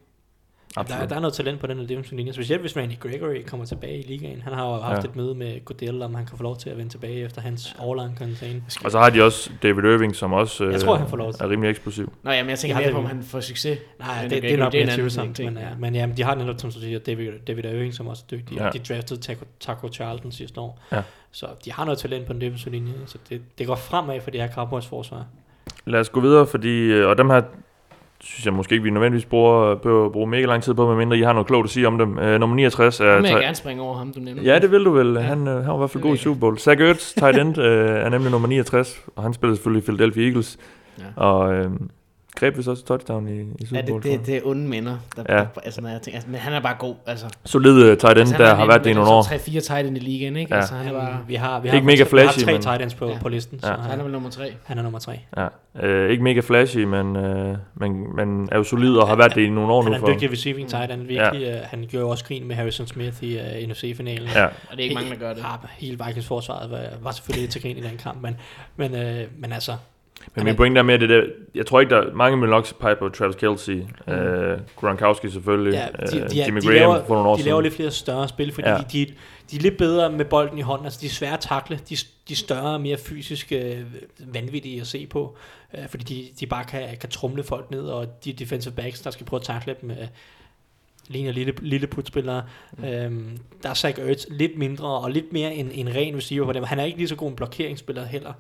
Der er noget talent på den her defensive linje, specielt hvis Randy Gregory kommer tilbage i ligaen. Han har jo haft et møde med Goodell, om han kan få lov til at vende tilbage efter hans overlange karantæne. Og så har de også David Irving, som også jeg tror, han får lov til. Er rimelig eksplosiv. Nå, jamen, jeg tænker mere på, om han får succes. Nej, det er nok mere tvivlsomt. Men jamen, de har netop, som du siger, David Irving, som også er dygtig. Ja. De draftede Taco Charlton sidste år. Ja. Så de har noget talent på den defensive linje. Så det går fremad for det her Cowboys forsvar. Lad os gå videre, fordi... Og dem her synes jeg måske ikke, vi nødvendigvis bruger mega lang tid på, medmindre I har noget klogt at sige om dem. Nummer 69 er... Nu vil jeg gerne springe over ham, du nemlig. Ja, det vil du vel. Ja. Han var i hvert fald god i Super Bowl. Zach Ertz, tight end, er nemlig nummer 69, og han spiller selvfølgelig i Philadelphia Eagles. Ja. Og greb vi så også touchdown i Super Bowl. Ja, det er onde minder. Der, altså, når jeg tænker, altså, men han er bare god. Altså. Solid tight end, altså, der har været det i nogle år. 3-4 tight end i ligaen, ikke? Ja. Altså, han er bare, vi har ikke mega flashy, vi har 3 tight ends på listen. Ja. Så han er nummer 3. Han er nummer 3. Ja. Ikke mega flashy, men er jo solid og har været det i nogle år nu. Han er en dygtig receiving tight end, virkelig. Ja. Han gjorde også grin med Harrison Smith i NFC-finalen. Ja. Og det er ikke mange, der gør det. Hele Vikings forsvaret var selvfølgelig til grin i den kamp, men altså... Men min pointe er mere det der, jeg tror ikke, der er mange med Lox pege på Travis Kelce, Gronkowski selvfølgelig, Jimmy Graham for nogle år siden. De laver lidt flere større spil, fordi de er lidt bedre med bolden i hånden, altså de er svære at takle, de større, mere fysisk vanvittige at se på, fordi de bare kan tromle folk ned, og de defensive backs, der skal prøve at takle dem, ligner lille putspillere. Der er Zach Ertz lidt mindre, og lidt mere en ren receiver på dem. Han er ikke lige så god en blokeringsspiller heller,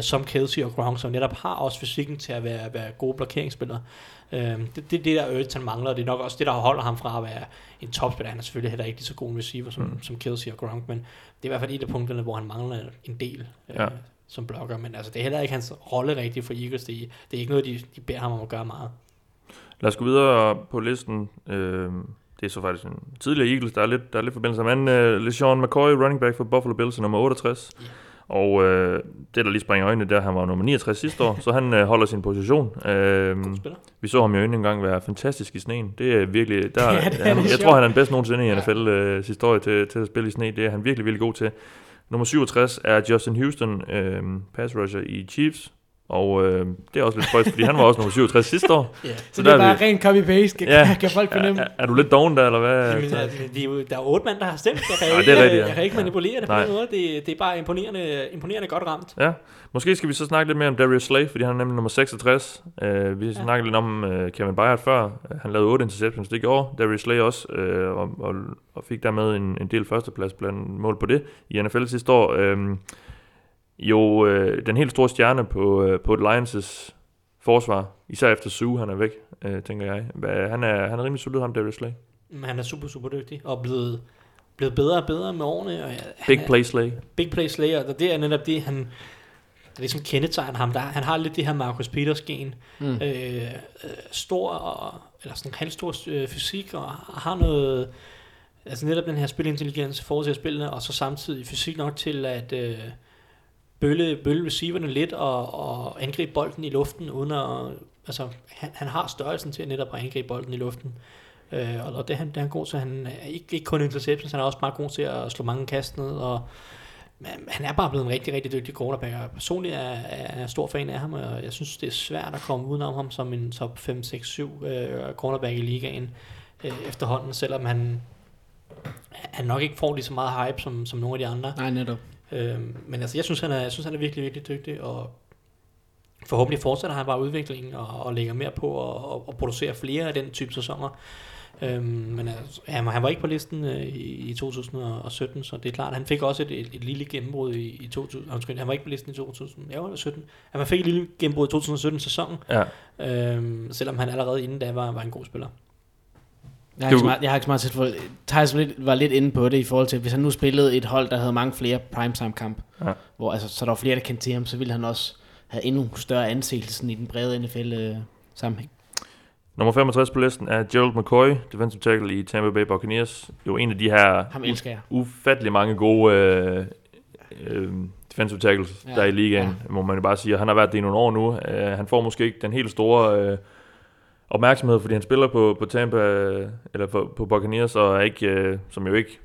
som Kelce og Gronk, som netop har også fysikken til at være gode blokeringsspillere. Det der Ertz, han mangler, og det er nok også det, der holder ham fra at være en topspiller. Han er selvfølgelig heller ikke lige så god en receiver som Kelce og Gronk, men det er i hvert fald et af punkterne, hvor han mangler en del som blokker, men altså, det er heller ikke hans rolle rigtigt for Eagles. Det er ikke noget, de beder ham om at gøre meget. Lad os gå videre på listen. Det er så faktisk en tidligere Eagles, der er lidt forbindelse med anden. Sean McCoy, running back for Buffalo Bills, nummer 68. Yeah. Og det, der lige springer øjnene, der han var nummer 69 sidste år, så han holder sin position. Vi så ham jo en gang være fantastisk i sneen. Det er virkelig... Jeg tror, han er den bedste nogensinde i NFL historie til at spille i sne. Det er han virkelig, virkelig god til. Nummer 67 er Justin Houston, pass rusher i Chiefs. Og det er også lidt spøjst, fordi han var også nummer 67 sidste år. Yeah. Så det er bare ren copy-paste, kan folk fornemme. Er du lidt doven der, eller hvad? Jamen, der er 8 mand, der har stemt. Jeg kan ikke manipulere det på den måde. Det er bare imponerende godt ramt. Ja. Måske skal vi så snakke lidt mere om Darius Slay, fordi han er nemlig nummer 66. Vi snakkede lidt om Kevin Byard før. Han lavede 8 interceptions det år. Darius Slay også, og fik dermed en del førsteplads blandt mål på det i NFL sidste år. Den helt store stjerne på Lions' forsvar, især efter Sue, han er væk, tænker jeg. Han er rimelig solid, ham Darius Slay. Han er super, super dygtig, og blevet bedre og bedre med årene. Og Big play Slay, og det er netop det, han... Det er ligesom kendetegner ham der. Han har lidt det her Marcus Peters-gen. Stor, eller sådan en halvstor fysik, og har noget... Altså netop den her spilintelligens forhold til at spille, og så samtidig fysik nok til at... bølle receiverne lidt og angribe bolden i luften under, altså han har størrelsen til netop at angribe bolden i luften, og det er han god til. Han er ikke kun interceptions, han er også meget god til at slå mange kast ned, og han er bare blevet en rigtig, rigtig dygtig quarterback, og personligt er jeg stor fan af ham, og jeg synes det er svært at komme udenom ham som en top 5-6-7 quarterback i ligaen efterhånden, selvom han nok ikke får lige så meget hype som nogle af de andre. Nej, netop. Men altså, jeg synes, han er virkelig, virkelig dygtig, og forhåbentlig fortsætter han bare udviklingen og lægger mere på og producerer flere af den type sæsoner. Men altså, han var ikke på listen i 2017, så det er klart, han fik også et lille gennembrud i 2017. Han var ikke på listen i 2017. Han fik et lille gennembrud i 2017-sæsonen, selvom han allerede inden da var en god spiller. Jeg har ikke så meget set for det. Thijs var lidt inde på det i forhold til, hvis han nu spillede et hold, der havde mange flere primetime-kamp, hvor, altså, så der var flere, der kendte til ham, så ville han også have endnu større anseelse i den brede NFL-sammenhæng. Nummer 65 på listen er Gerald McCoy, defensive tackle i Tampa Bay Buccaneers. Jo, en af de her ufattelig mange gode defensive tackles, der er i ligaen, må man jo bare sige. Han har været det i nogle år nu. Han får måske ikke den helt store... opmærksomhed, fordi han spiller på Tampa, eller på Buccaneers, og er ikke, som jo ikke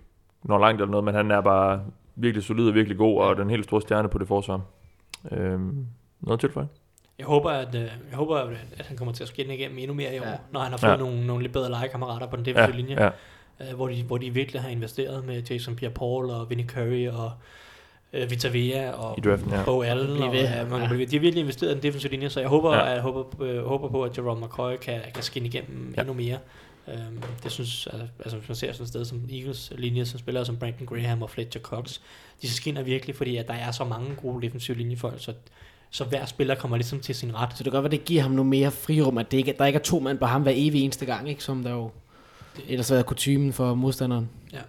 når langt eller noget, men han er bare virkelig solid og virkelig god, og den helt store stjerne på det forsvar. Noget til for dig? Jeg håber, at han kommer til at skinne igennem endnu mere i år, når han har fået nogle lidt bedre legekammerater på den defensive linje, hvor de virkelig har investeret med Jason Pierre-Paul og Vinnie Curry og Vita Vea og Bo Allen, og de har virkelig investeret i den defensive linje, så jeg håber, jeg håber på, at Gerald McCoy kan skinne igennem endnu mere. Det synes, altså hvis man ser sådan et sted som Eagles linje, som spiller som Brandon Graham og Fletcher Cox, de skinner virkelig, fordi at der er så mange gode defensive linjefolk, så hver spiller kommer ligesom til sin ret. Så det kan godt være, det giver ham noget mere frirum, at der ikke er to mand på ham hver evig eneste gang, ikke, som der jo ellers været kutymen for modstanderen. Ja.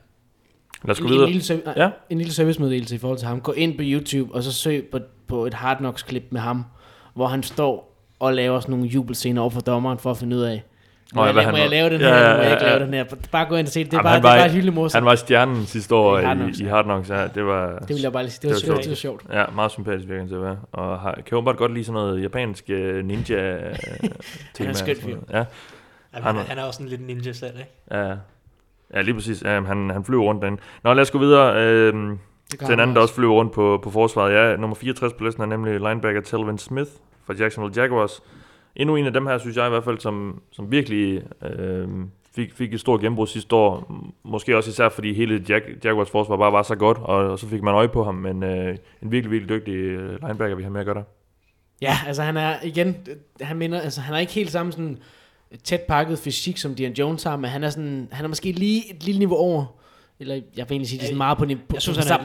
En lille servicemeddelelse i forhold til ham. Gå ind på YouTube og så søg på et Hard Knocks klip med ham, hvor han står og laver sådan nogle jubelscener over for dommeren, for at finde ud af, må jeg lave den her? Bare gå ind og se det. Det er bare et hyldemorse. Han var stjernen sidste år i Hard Knocks. Ja, det var, det ville jeg bare lige sige. Det var sjovt. Ja, meget sympatisk virkelig til at være. Og kan jo bare godt lide sådan noget japansk ninja-tema. Han er en skønt fyr. Ja. Han er også sådan lidt ninja selv, ikke? Ja, ja lige præcis. Ja, han flyver rundt derinde. Nå, lad os gå videre til en anden, der også flyver rundt på forsvaret. Ja, nummer 64 på listen er nemlig linebacker Telvin Smith fra Jacksonville Jaguars. Endnu en af dem her, synes jeg i hvert fald, som virkelig fik et stort gennembrud sidste år. Måske også især, fordi hele Jaguars forsvar bare var så godt, og så fik man øje på ham. Men en virkelig, virkelig dygtig linebacker, vi har med at gøre der. Ja, altså han er igen, han er ikke helt samme sådan tæt pakket fysik, som Deion Jones har, men han er måske lige et lille niveau over. Eller jeg vil egentlig sige, det er sådan meget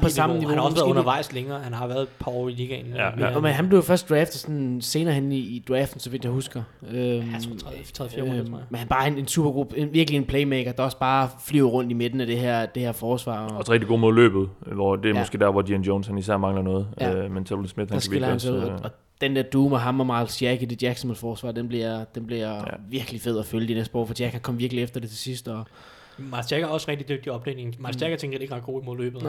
på samme niveau. Han har også været undervejs længere. Han har været et par år i ligaen. Ja. Men han blev først draftet sådan senere hen i draften, så vidt jeg husker. Jeg tror 3-4 år. Men han bare en supergruppe, virkelig en playmaker, der også bare flyver rundt i midten af det her forsvar. Og rigtig god mod løbet, hvor det er måske der, hvor Deion Jones han især mangler noget. Ja. Men Telvin Smith, han kan virkelig også. Og den der duo med ham og Myles Jack i det Jacksonville forsvar, den bliver virkelig fed at følge de næste år, for Jack han kom virkelig efter det til sidst, og Myles Jack er også rigtig dygtig i oplægningen. Myles Jack er tænkt ikke ret god imod løbet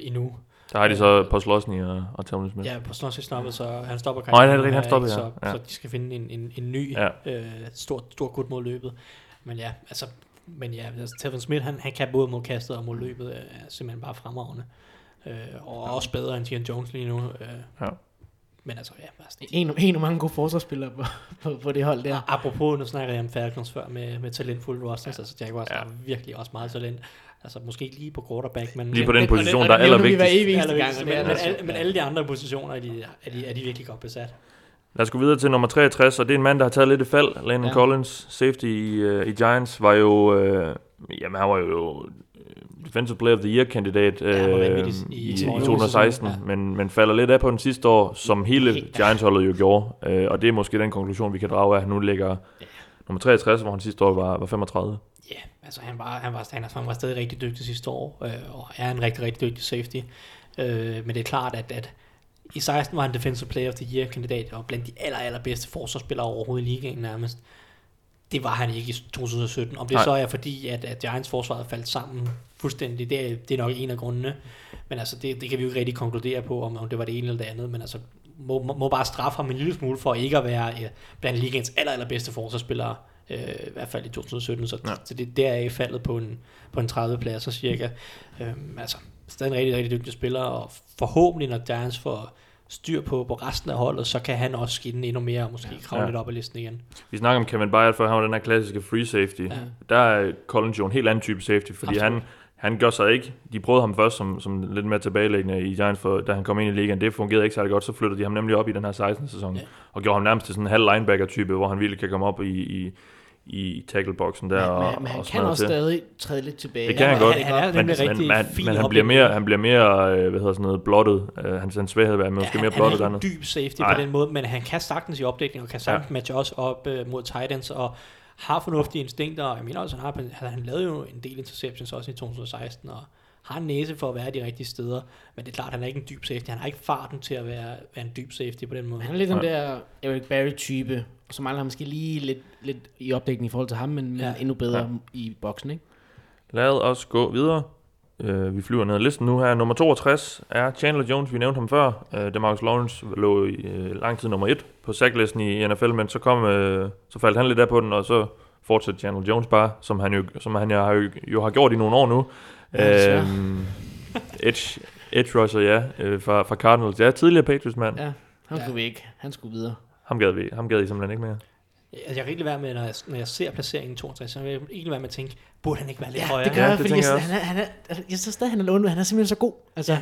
endnu. Der har de så på Slosny og Telvin Smith. Ja, på Slosny snappede, så han stopper karrieren. Så de skal finde en ny stor gut mod løbet. Men Telvin Smith, han kan både mod kastet og mod løbet, er simpelthen bare fremragende. Og også bedre end Deion Jones lige nu. Men altså, en af mange gode forsvarsspillere på det hold der. Apropos, nu snakkede jeg om Falcons før med talentfulde roster, så Jaguars har virkelig også meget talent. Altså måske ikke lige på quarterback, men lige på den position, der er allervigtigst. Men alle de andre positioner er de virkelig godt besat. Lad os gå videre til nummer 63, og det er en mand, der har taget lidt et fald. Landon Collins, safety i Giants, var jo... han var jo Defensive Player of the Year-kandidat i 2016, men falder lidt af på den sidste år, som hele Giants-holdet jo gjorde. Og det er måske den konklusion, vi kan drage af, at han nu ligger nummer 63, hvor han sidste år var 35. Ja, altså han var stadig rigtig dygtig sidste år, og er en rigtig, rigtig dygtig safety. Men det er klart, at i 16 var han Defensive Player of the Year-kandidat, og blandt de allerbedste forsvarsspillere overhovedet i ligaen nærmest. Det var han ikke i 2017. Om det så er fordi, at Giants forsvaret faldt sammen fuldstændig, det er nok en af grundene. Men altså, det kan vi jo ikke rigtig konkludere på, om det var det ene eller det andet. Men altså, må bare straffe ham en lille smule for ikke at være blandt ligaens allerbedste forsvarsspillere, i hvert fald i 2017. Så det er i faldet på en 30 pladser cirka. Stadig en rigtig, rigtig dygtig spiller, og forhåbentlig, når Giants får styr på resten af holdet, så kan han også skinne endnu mere, og måske kravle lidt op ad listen igen. Vi snakker om Kevin Byard, for han var den her klassiske free safety. Ja. Der er Collins jo en helt anden type safety, fordi han gør sig ikke. De prøvede ham først som lidt mere tilbagelæggende i Giants, for da han kom ind i ligaen, det fungerede ikke særlig godt, så flyttede de ham nemlig op i den her 16-sæson, og gjorde ham nærmest til sådan en halv linebacker-type, hvor han virkelig kan komme op i tackleboksen der. Men han kan også stadig træde lidt tilbage. Det kan han godt. Men han bliver mere blottet. Hans svaghed er måske mere blottet. Han er en dyb safety på den måde, men han kan sagtens i opdækning, og kan sagtens matche også op mod Titans, og har fornuftige instinkter. Jeg mener også, han lavede jo en del interceptions også i 2016, og har en næse for at være de rigtige steder, men det er klart, han er ikke en dyb safety. Han har ikke farten til at være en dyb safety på den måde. Han er lidt den der Eric Berry-type, som mangler måske lige lidt i opdækning i forhold til ham, men endnu bedre i boksen, ikke? Lad os gå videre. Vi flyver ned ad listen nu her. Nummer 62 er Chandler Jones, vi nævnte ham før. DeMarcus Lawrence lå lang tid nummer 1 på sacklisten i NFL, men så faldt han lidt af på den, og så fortsatte Chandler Jones bare, som han jo har gjort i nogle år nu. Edge rusher, fra Cardinals. Ja, tidligere Patriots mand. Ja, han skulle vi ikke. Han skulle videre. Ham gad I simpelthen ikke mere. Altså, jeg kan ikke være med, når jeg ser placeringen i 62, så vil jeg ikke være med at tænke, burde han ikke være lidt højere? Det gør jeg, fordi jeg synes stadig, han er simpelthen så god. Altså,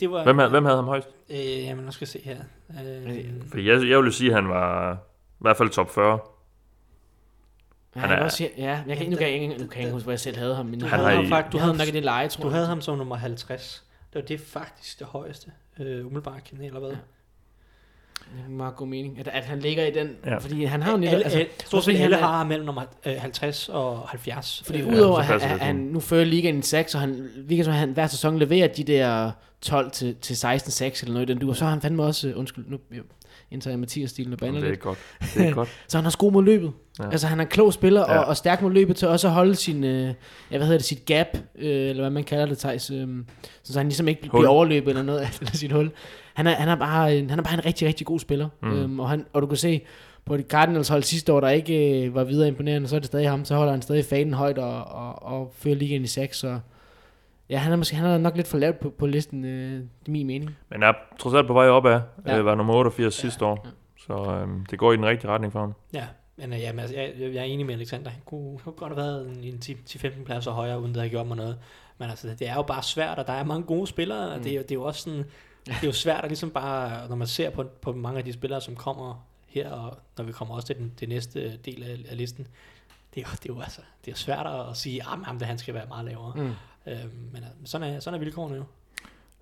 det var... Hvem havde ham højst? Jamen, nu skal jeg se her. Fordi jeg ville sige, at han var i hvert fald top 40. Jeg kan ikke huske, hvor jeg selv havde ham. Men du havde ham nok i det leje, tror jeg. Du havde ham som nummer 50. Det var faktisk det højeste umiddelbart kan, eller hvad? Det er meget god mening, at han ligger i den, fordi han har jo netop... Alle har ham mellem nummer 50 og 70. Fordi udover, at han nu fører ligaen i 6, og han virker som, at han hver sæson leverer de der 12 til 16-6 eller noget i den duer, så har han fandme også... Undskyld, nu... indtager Mathias Stilne bander lidt. Det er godt. Så han er god mod løbet. Ja. Altså han er en klog spiller, ja, og stærk mod løbet til også at holde sin, sit gap, eller hvad man kalder det, Thijs, så han ligesom ikke bliver overløbet eller noget af sit hul. Han er bare en rigtig, rigtig god spiller. Og du kan se, på de Cardinals hold sidste år, der ikke var videre imponerende, så er det stadig ham, så holder han stadig fanen højt og fører ligaen i 6, så ja, han er nok lidt for lavt på listen, det er min mening. Men er trods alt på vej opad, var nummer 88 sidste år, så det går i den rigtige retning for ham. Ja, men jeg er enig med Alexander, han kunne godt have været en 10-15 pladser højere, uden det havde gjort mig noget, men altså, det er jo bare svært, og der er mange gode spillere, og det er jo også sådan, det er jo svært at ligesom bare, når man ser på mange af de spillere, som kommer her, og når vi kommer også til den næste del af listen, det er jo svært at sige, at han skal være meget lavere. Men sådan er vilkårene jo.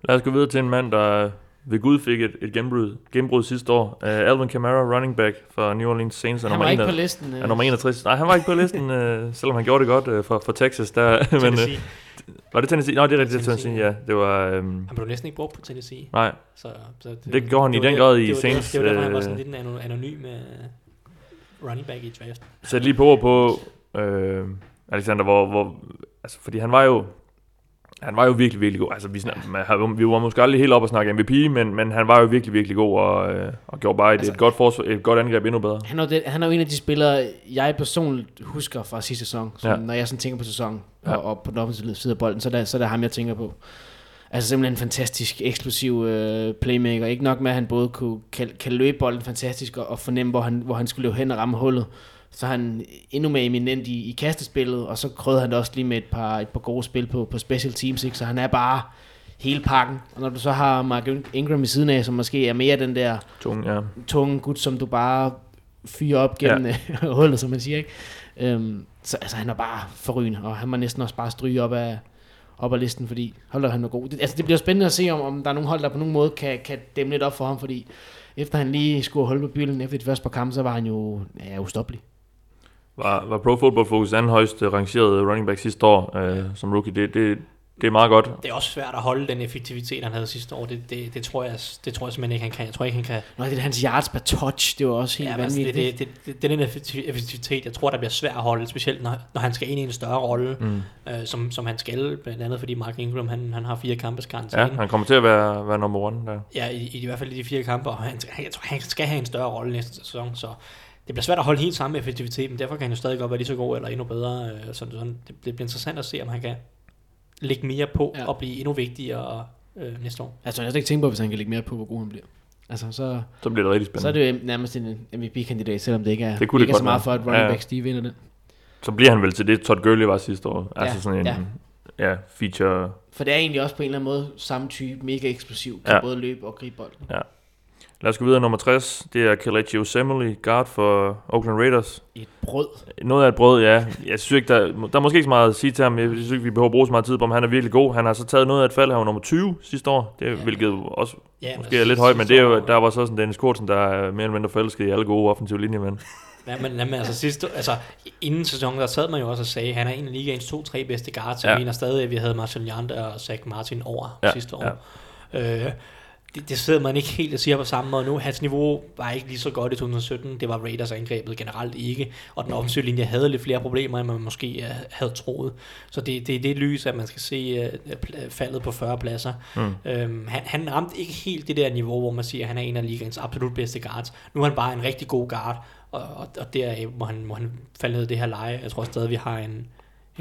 Lad os gå videre til en mand, der ved Gud fik et gennembrud sidste år. Alvin Kamara, running back for New Orleans Saints. Han var ikke på listen. Han nummer 61. Nej, han var ikke på listen, selvom han gjorde det godt for Texas. Der, Tennessee. Var det Tennessee? Nå, det er rigtigt, Tennessee, ja. Det var, han blev næsten ikke brugt på Tennessee. Nej, det gjorde han i den grad i Saints. Det var derfor, han var sådan lidt en anonym running back i draft. Sæt lige på ord på, Alexander, hvor altså, fordi han var jo virkelig, virkelig god. Altså, vi var måske aldrig helt op og snakke MVP, men han var jo virkelig, virkelig god og gjorde bare et godt forsvar, et godt angreb endnu bedre. Han er jo en af de spillere, jeg personligt husker fra sidste sæson. Så når jeg sådan tænker på sæsonen og på den offensive side af bolden, så er der ham, jeg tænker på. Altså simpelthen en fantastisk, eksplosiv playmaker. Ikke nok med, at han både kan løbe bolden fantastisk og fornemme, hvor han skulle løbe hen og ramme hullet. Så han endnu mere eminent i kastespillet, og så krødder han også lige med et par gode spil på special teams, ikke? Så han er bare hele pakken. Og når du så har Mark Ingram i siden af, som måske er mere den der tunge gut, som du bare fyrer op gennem hullet, som man siger, ikke? Så altså, han er bare forrygende, og han må næsten også bare stryge op af listen, fordi holder han er god. Altså, det bliver spændende at se, om der er nogle hold, der på nogen måde kan dæmme lidt op for ham, fordi efter han lige skulle holde på bylden efter det første par kampe, så var han jo ustoppelig. Var Pro Football Focus anden højst rangerede running back sidste år som rookie. Det er meget godt. Det er også svært at holde den effektivitet, han havde sidste år. Det tror jeg simpelthen ikke, han kan. Jeg tror ikke, han kan. Nå, det er hans yards per touch. Det var også helt vanvittigt. Altså, det er den effektivitet, jeg tror, der bliver svært at holde, specielt når han skal ind i en større rolle, som han skal, blandt andet fordi Mark Ingram, han har 4 kampes karantæne. Ja, han kommer til at være nummer 1 der. Ja, i hvert fald i de 4 kampe, og jeg tror, han skal have en større rolle næste sæson, så det bliver svært at holde helt samme effektivitet, men derfor kan han jo stadig godt være lige så god eller endnu bedre. Sådan. Det bliver interessant at se, om han kan lægge mere på og blive endnu vigtigere næste år. Altså, jeg skal ikke tænke på, hvis han kan lægge mere på, hvor god han bliver. Altså, så bliver det rigtig spændende. Så er det jo nærmest en MVP-kandidat, selvom det ikke er, det så meget for, at running backs de vinder det. Så bliver han vel til det, Todd Gurley var sidste år. Altså sådan en feature. For det er egentlig også på en eller anden måde samme type, mega eksplosiv, kan både løbe og gribe bolden. Ja. Lad os gå videre, nummer 60, det er Kelechi Osemele, guard for Oakland Raiders. Et brød. Noget af et brød, ja. Jeg synes ikke, der er måske ikke så meget at sige til ham, jeg synes ikke, vi behøver at bruge så meget tid på ham, han er virkelig god. Han har så taget noget af et fald, han var nummer 20 sidste år, det, hvilket også måske er lidt højt, men det er jo, der var så sådan Dennis Kortsen, der er mere eller mindre forelsket i alle gode offensive linjemænd. Men altså inden sæsonen, der sad man jo også og sagde, han er en af ligaens 2-3 bedste guards, og mener stadig, at vi havde Marcel Janda og Zach Martin over sidste år. Ja. Det sidder man ikke helt og siger på samme måde nu. Hans niveau var ikke lige så godt i 2017. Det var Raiders angrebet generelt ikke. Og den offensive linje havde lidt flere problemer, end man måske havde troet. Så det er det lys, at man skal se faldet på 40 pladser. Han ramte ikke helt det der niveau, hvor man siger, at han er en af ligaens absolut bedste guards. Nu er han bare en rigtig god guard. Og deraf må han falde ned i det her leje. Jeg tror stadig, vi har en...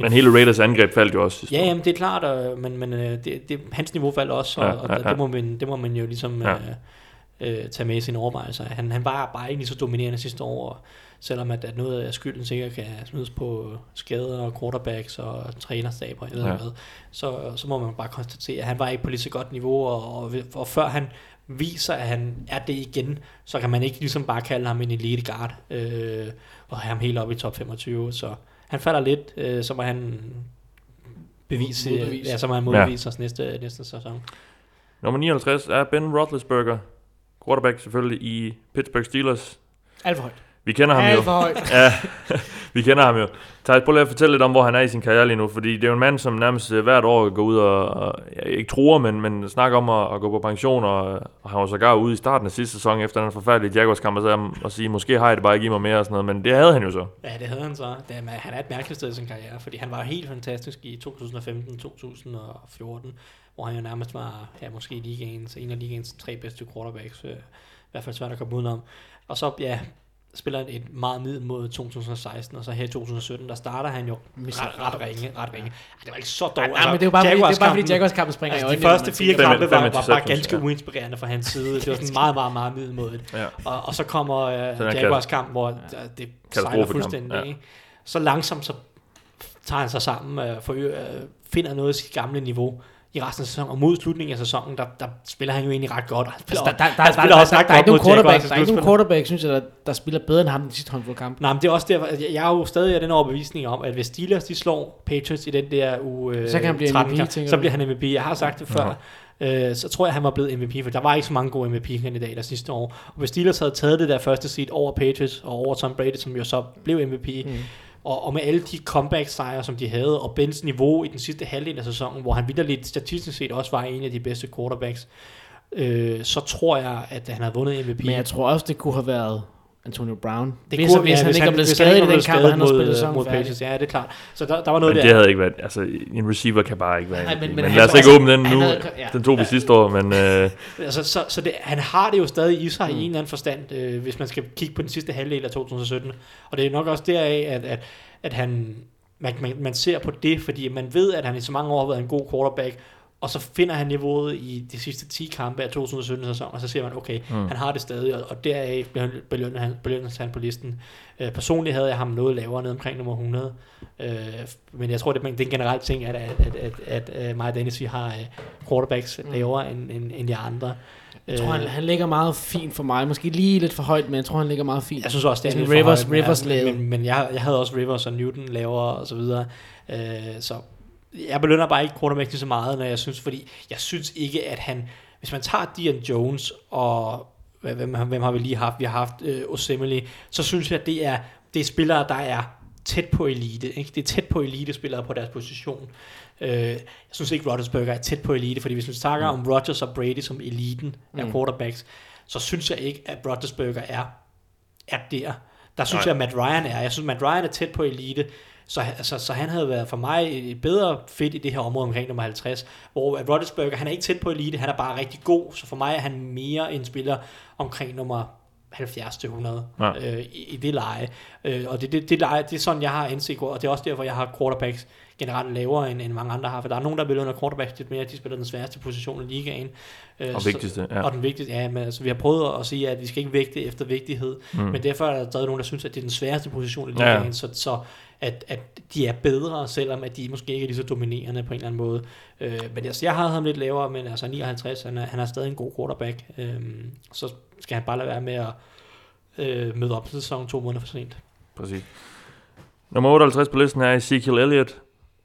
Men hele Raiders angreb faldt jo også. Ja, jamen, det er klart, men hans niveau faldt også, og det må man jo ligesom tage med i sine overvejelser. Han var bare ikke lige så dominerende sidste år, selvom at noget af skylden sikkert kan smides på skader og quarterbacks og trænerstaber, jeg ved ikke hvad, så må man bare konstatere, at han var ikke på lige så godt niveau, og før han viser, at han er det igen, så kan man ikke ligesom bare kalde ham en elite guard, og have ham helt op i top 25, så... Han falder lidt, så må han modbevise os næste sæson. Nummer 59 er Ben Roethlisberger, quarterback selvfølgelig i Pittsburgh Steelers. Alt for højt. Vi kender ham jo. Alt for højt. Vi kender ham jo. Thijs, prøv lige at fortælle lidt om, hvor han er i sin karriere lige nu, fordi det er jo en mand, som nærmest hvert år går ud og ikke truer, men snakker om at gå på pension, og han var sågar ude i starten af sidste sæson efter den forfærdelige Jaguars-kamp og sige, måske har I det bare ikke i mig mere og sådan noget, men det havde han jo så. Ja, det havde han så. Han er et mærkeligt sted i sin karriere, fordi han var helt fantastisk i 2015-2014, hvor han jo nærmest var måske en af ligaens tre bedste quarterbacks, i hvert fald svært at komme udenom. Og så, spiller han et meget middelmåde 2016, og så her i 2017, der starter han jo ret ringe. Det var ikke så dårligt. Altså, men det er bare fordi Jaguars-kampen springer altså, i øjnene. De første fire kampe var bare ganske uinspirerende fra hans side. Det var sådan meget middelmådigt. Ja. Og så kommer Jaguars-kampen, hvor det sejler fuldstændig. Ja. Så langsomt så tager han sig sammen, finder noget af sit gamle niveau i resten af sæsonen, og mod slutningen af sæsonen, der spiller han jo egentlig ret godt. Der er ikke nogen quarterback, synes jeg, der spiller bedre end ham den sidste håndboldkamp. Nej, men det er også der, jeg er jo stadig af den overbevisning om, at hvis Steelers, de slår Patriots i den der uge 13, så bliver han MVP. Jeg har sagt det før, så tror jeg, han var blevet MVP, for der var ikke så mange gode MVP-kandidater sidste år. Og hvis Steelers havde taget det der første seed over Patriots og over Tom Brady, som jo så blev MVP, og med alle de comeback-sejre, som de havde, og Bens niveau i den sidste halvdel af sæsonen, hvor han vitterligt statistisk set også var en af de bedste quarterbacks, så tror jeg, at han havde vundet MVP. Men jeg tror også, det kunne have været Antonio Brown. Det kunne, hvis han ikke er blevet skadet i den kamp, han har spillet mod Patriots. Ja, det er klart. Så der var noget men det der. Havde ikke været, altså en receiver kan bare ikke være. Nej, men lad os ikke åbne den nu. Den tog vi sidste år, men... Så det, han har det jo stadig i sig i en eller anden forstand, hvis man skal kigge på den sidste halvdel af 2017. Og det er nok også deraf, at han... Man ser på det, fordi man ved, at han i så mange år har været en god quarterback, og så finder han niveauet i de sidste 10 kampe af 2017-sæsonen, og så ser man, okay, han har det stadig, og deraf belønnes han på listen. Personligt havde jeg ham noget lavere, ned omkring nummer 100, men jeg tror, det er en generel ting, at mig og Dennis, vi har quarterbacks lavere end de andre. Jeg tror, han ligger meget fint for mig. Måske lige lidt for højt, men jeg tror, han ligger meget fint. Jeg synes også, det er Rivers højt, men jeg havde også Rivers og Newton lavere, og så videre, så... Jeg belønner bare ikke quarterback så meget, når jeg synes, fordi jeg synes ikke, at han... Hvis man tager Deion Jones, og hvem har vi lige haft? Vi har haft Osemele, så synes jeg, at det er spillere, der er tæt på elite. Ikke? Det er tæt på elite-spillere på deres position. Jeg synes ikke, Rodgersberger er tæt på elite, fordi hvis vi snakker om Rodgers og Brady som eliten af quarterbacks, så synes jeg ikke, at Rodgersberger er der. Der synes jeg, at Matt Ryan er. Jeg synes, Matt Ryan er tæt på elite. Så han havde været for mig et bedre fit i det her område omkring nummer 50, hvor Rodgersberger, han er ikke tæt på elite, han er bare rigtig god, så for mig er han mere en spiller omkring nummer 70-100 i det leje. Og det leje, det er sådan, jeg har indsigt, og det er også derfor, jeg har quarterbacks generelt lavere, end mange andre har, for der er nogen, der belønner quarterbacks lidt mere, de spiller den sværeste position i ligaen. Og vigtigste, ja. Og den vigtigste, ja, men altså, vi har prøvet at sige, at vi skal ikke vægte efter vigtighed, men derfor er der stadig nogen, der synes, at det er den sværeste position i ligaen, så at de er bedre, selvom at de måske ikke er lige så dominerende på en eller anden måde. Men altså, jeg havde ham lidt lavere, men altså 59, han er stadig en god quarterback. Så skal han bare lade være med at møde op til sæsonen 2 måneder for sent. Præcis. Nummer 58 på listen er Ezekiel Elliott,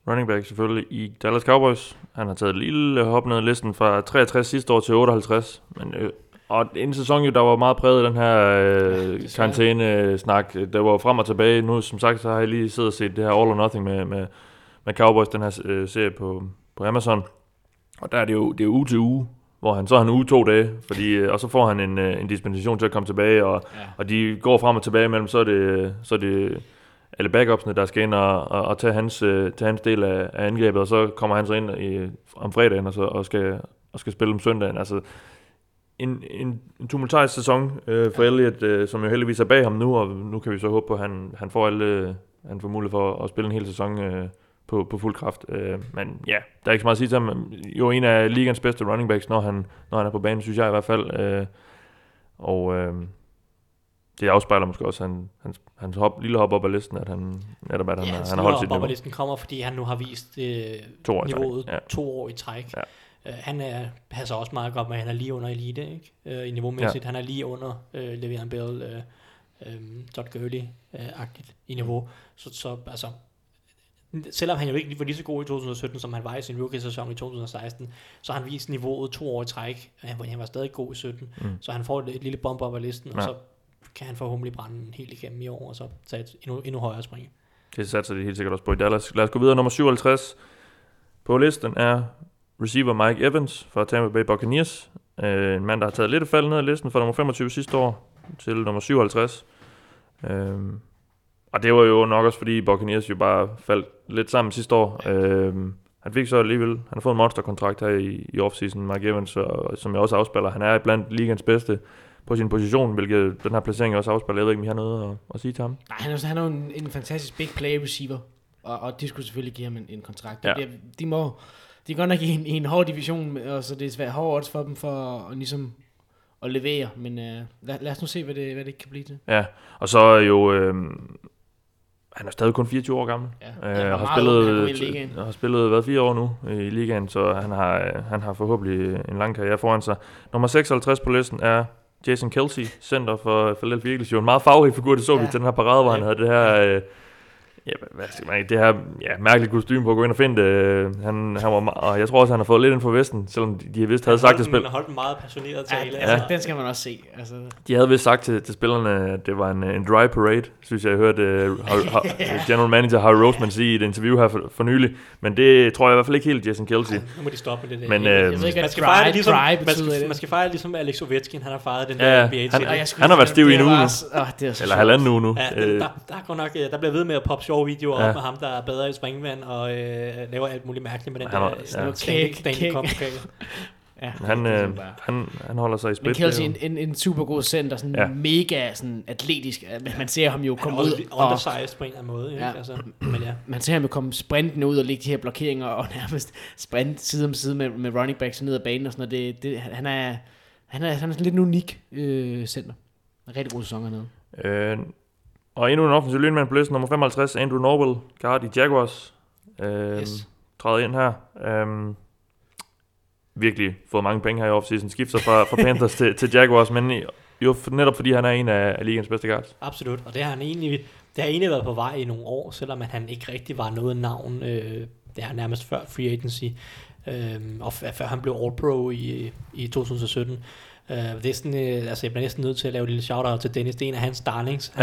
running back selvfølgelig i Dallas Cowboys. Han har taget et lille hop ned i listen fra 63 sidste år til 58, men... Og en sæson jo, der var meget præget af den her karantæne-snak. Der var frem og tilbage. Nu, som sagt, så har jeg lige siddet og set det her All or Nothing med Cowboys, den her serie på Amazon. Og der er det er uge til uge, hvor han så har en uge 2 dage, fordi, og så får han en dispensation til at komme tilbage, og de går frem og tilbage imellem, så er det alle backupsene, der skal ind og tage hans del af angrebet, og så kommer han så ind om fredagen og skal spille om søndagen. Altså, en tumultarisk sæson for Elliott, som jo heldigvis er bag ham nu, og nu kan vi så håbe på, at han får mulighed for at spille en hel sæson på fuld kraft. Men ja, der er ikke så meget at sige til ham. Jo, en af ligens bedste running backs, når han er på banen, synes jeg i hvert fald. Og det afspejler måske også hans lille hop op ad listen, at han har holdt sit niveau. Op ad listen kommer, fordi han nu har vist niveauet 2 år i træk. Ja. Han passer også meget godt med, han er lige under elite, ikke? I niveaumæssigt. Ja. Han er lige under Le'Veon Bell, Todd Gurley-agtigt i niveau. Så altså, selvom han jo ikke var lige så god i 2017, som han var i sin rookie-sæson i 2016, så han viste niveauet 2 år i træk. Han var stadig god i 17, så han får et lille bump op ad listen, og så kan han forhåbentlig brænde helt igennem i år, og så tage et endnu højere spring. Det satser de helt sikkert også på i Dallas. Lad os gå videre. Nummer 57 på listen er receiver Mike Evans fra Tampa Bay Buccaneers. En mand, der har taget lidt af fald ned af listen fra nummer 25 sidste år til nummer 57. Og det var jo nok også, fordi Buccaneers jo bare faldt lidt sammen sidste år. Ja. Han fik så alligevel, han har fået en monsterkontrakt her i offseason, Mike Evans, og, som jeg også afspiller. Han er blandt ligens bedste på sin position, hvilket den her placering også afspiller. Jeg ved ikke, om I har noget at sige til ham. Nej, han er jo en fantastisk big play receiver, og de skulle selvfølgelig give ham en kontrakt. Ja. De er godt nok i en hård division, og så det er svært hård odds for dem for at ligesom at levere, men lad os nu se, hvad det kan blive til. Ja, og så er jo... han er stadig kun 24 år gammel. Ja, har spillet hvad 4 år nu i ligaen, så han har forhåbentlig en lang karriere foran sig. Nummer 56 på listen er Jason Kelce, center for Philadelphia Eagles. Jo en meget farverig figur, det så vi til den her parade, hvor han havde det her mærkeligt kostume på at gå ind og finde det. Han var meget, og jeg tror også, han har fået lidt ind for vesten, selvom de vist havde sagt til spillerne. Han holdt en meget passioneret tale. Ja. Altså, den skal man også se. Altså. De havde vist sagt til spillerne, at det var en dry parade, synes jeg, jeg hørte general manager Harry Roseman sige i et interview her for nylig. Men det tror jeg i hvert fald ikke helt, Jason Kelce. Nu må de stoppe det. Men, man skal fejre ligesom Alex Ovechkin, han har fejret den der NBA-tale. Han har været stiv i en uge eller halvanden uge nu. Der bliver ved med at poppe sjove videoer op med ham, der er bedre i springvand og laver alt muligt mærkeligt med den kæk. Ja, han holder sig i spil. Men Kelce en super god center, sådan mega sådan atletisk. Man ser ham jo komme ud og undersized på en eller anden måde, ikke? Altså, man ser ham jo komme sprinten ud og lægge de her blokeringer og nærmest sprint side om side med running backs ned ad banen og sådan noget. Det han er sådan lidt en unik center. En rigtig god sæson hernede. Og endnu en offensiv lynmand på listen, nummer 55, Andrew Norwell, guard i Jaguars, træder ind her. Virkelig fået mange penge her i offseason, skifter fra Panthers til Jaguars, men jo netop fordi han er en af ligens bedste guards. Absolut, og det har han egentlig været på vej i nogle år, selvom han ikke rigtig var noget navn, det er nærmest før free agency, og før han blev All-Pro i 2017. Det er sådan, jeg bliver næsten nødt til at lave et lille shout-out til Dennis. Det er en af hans darlings.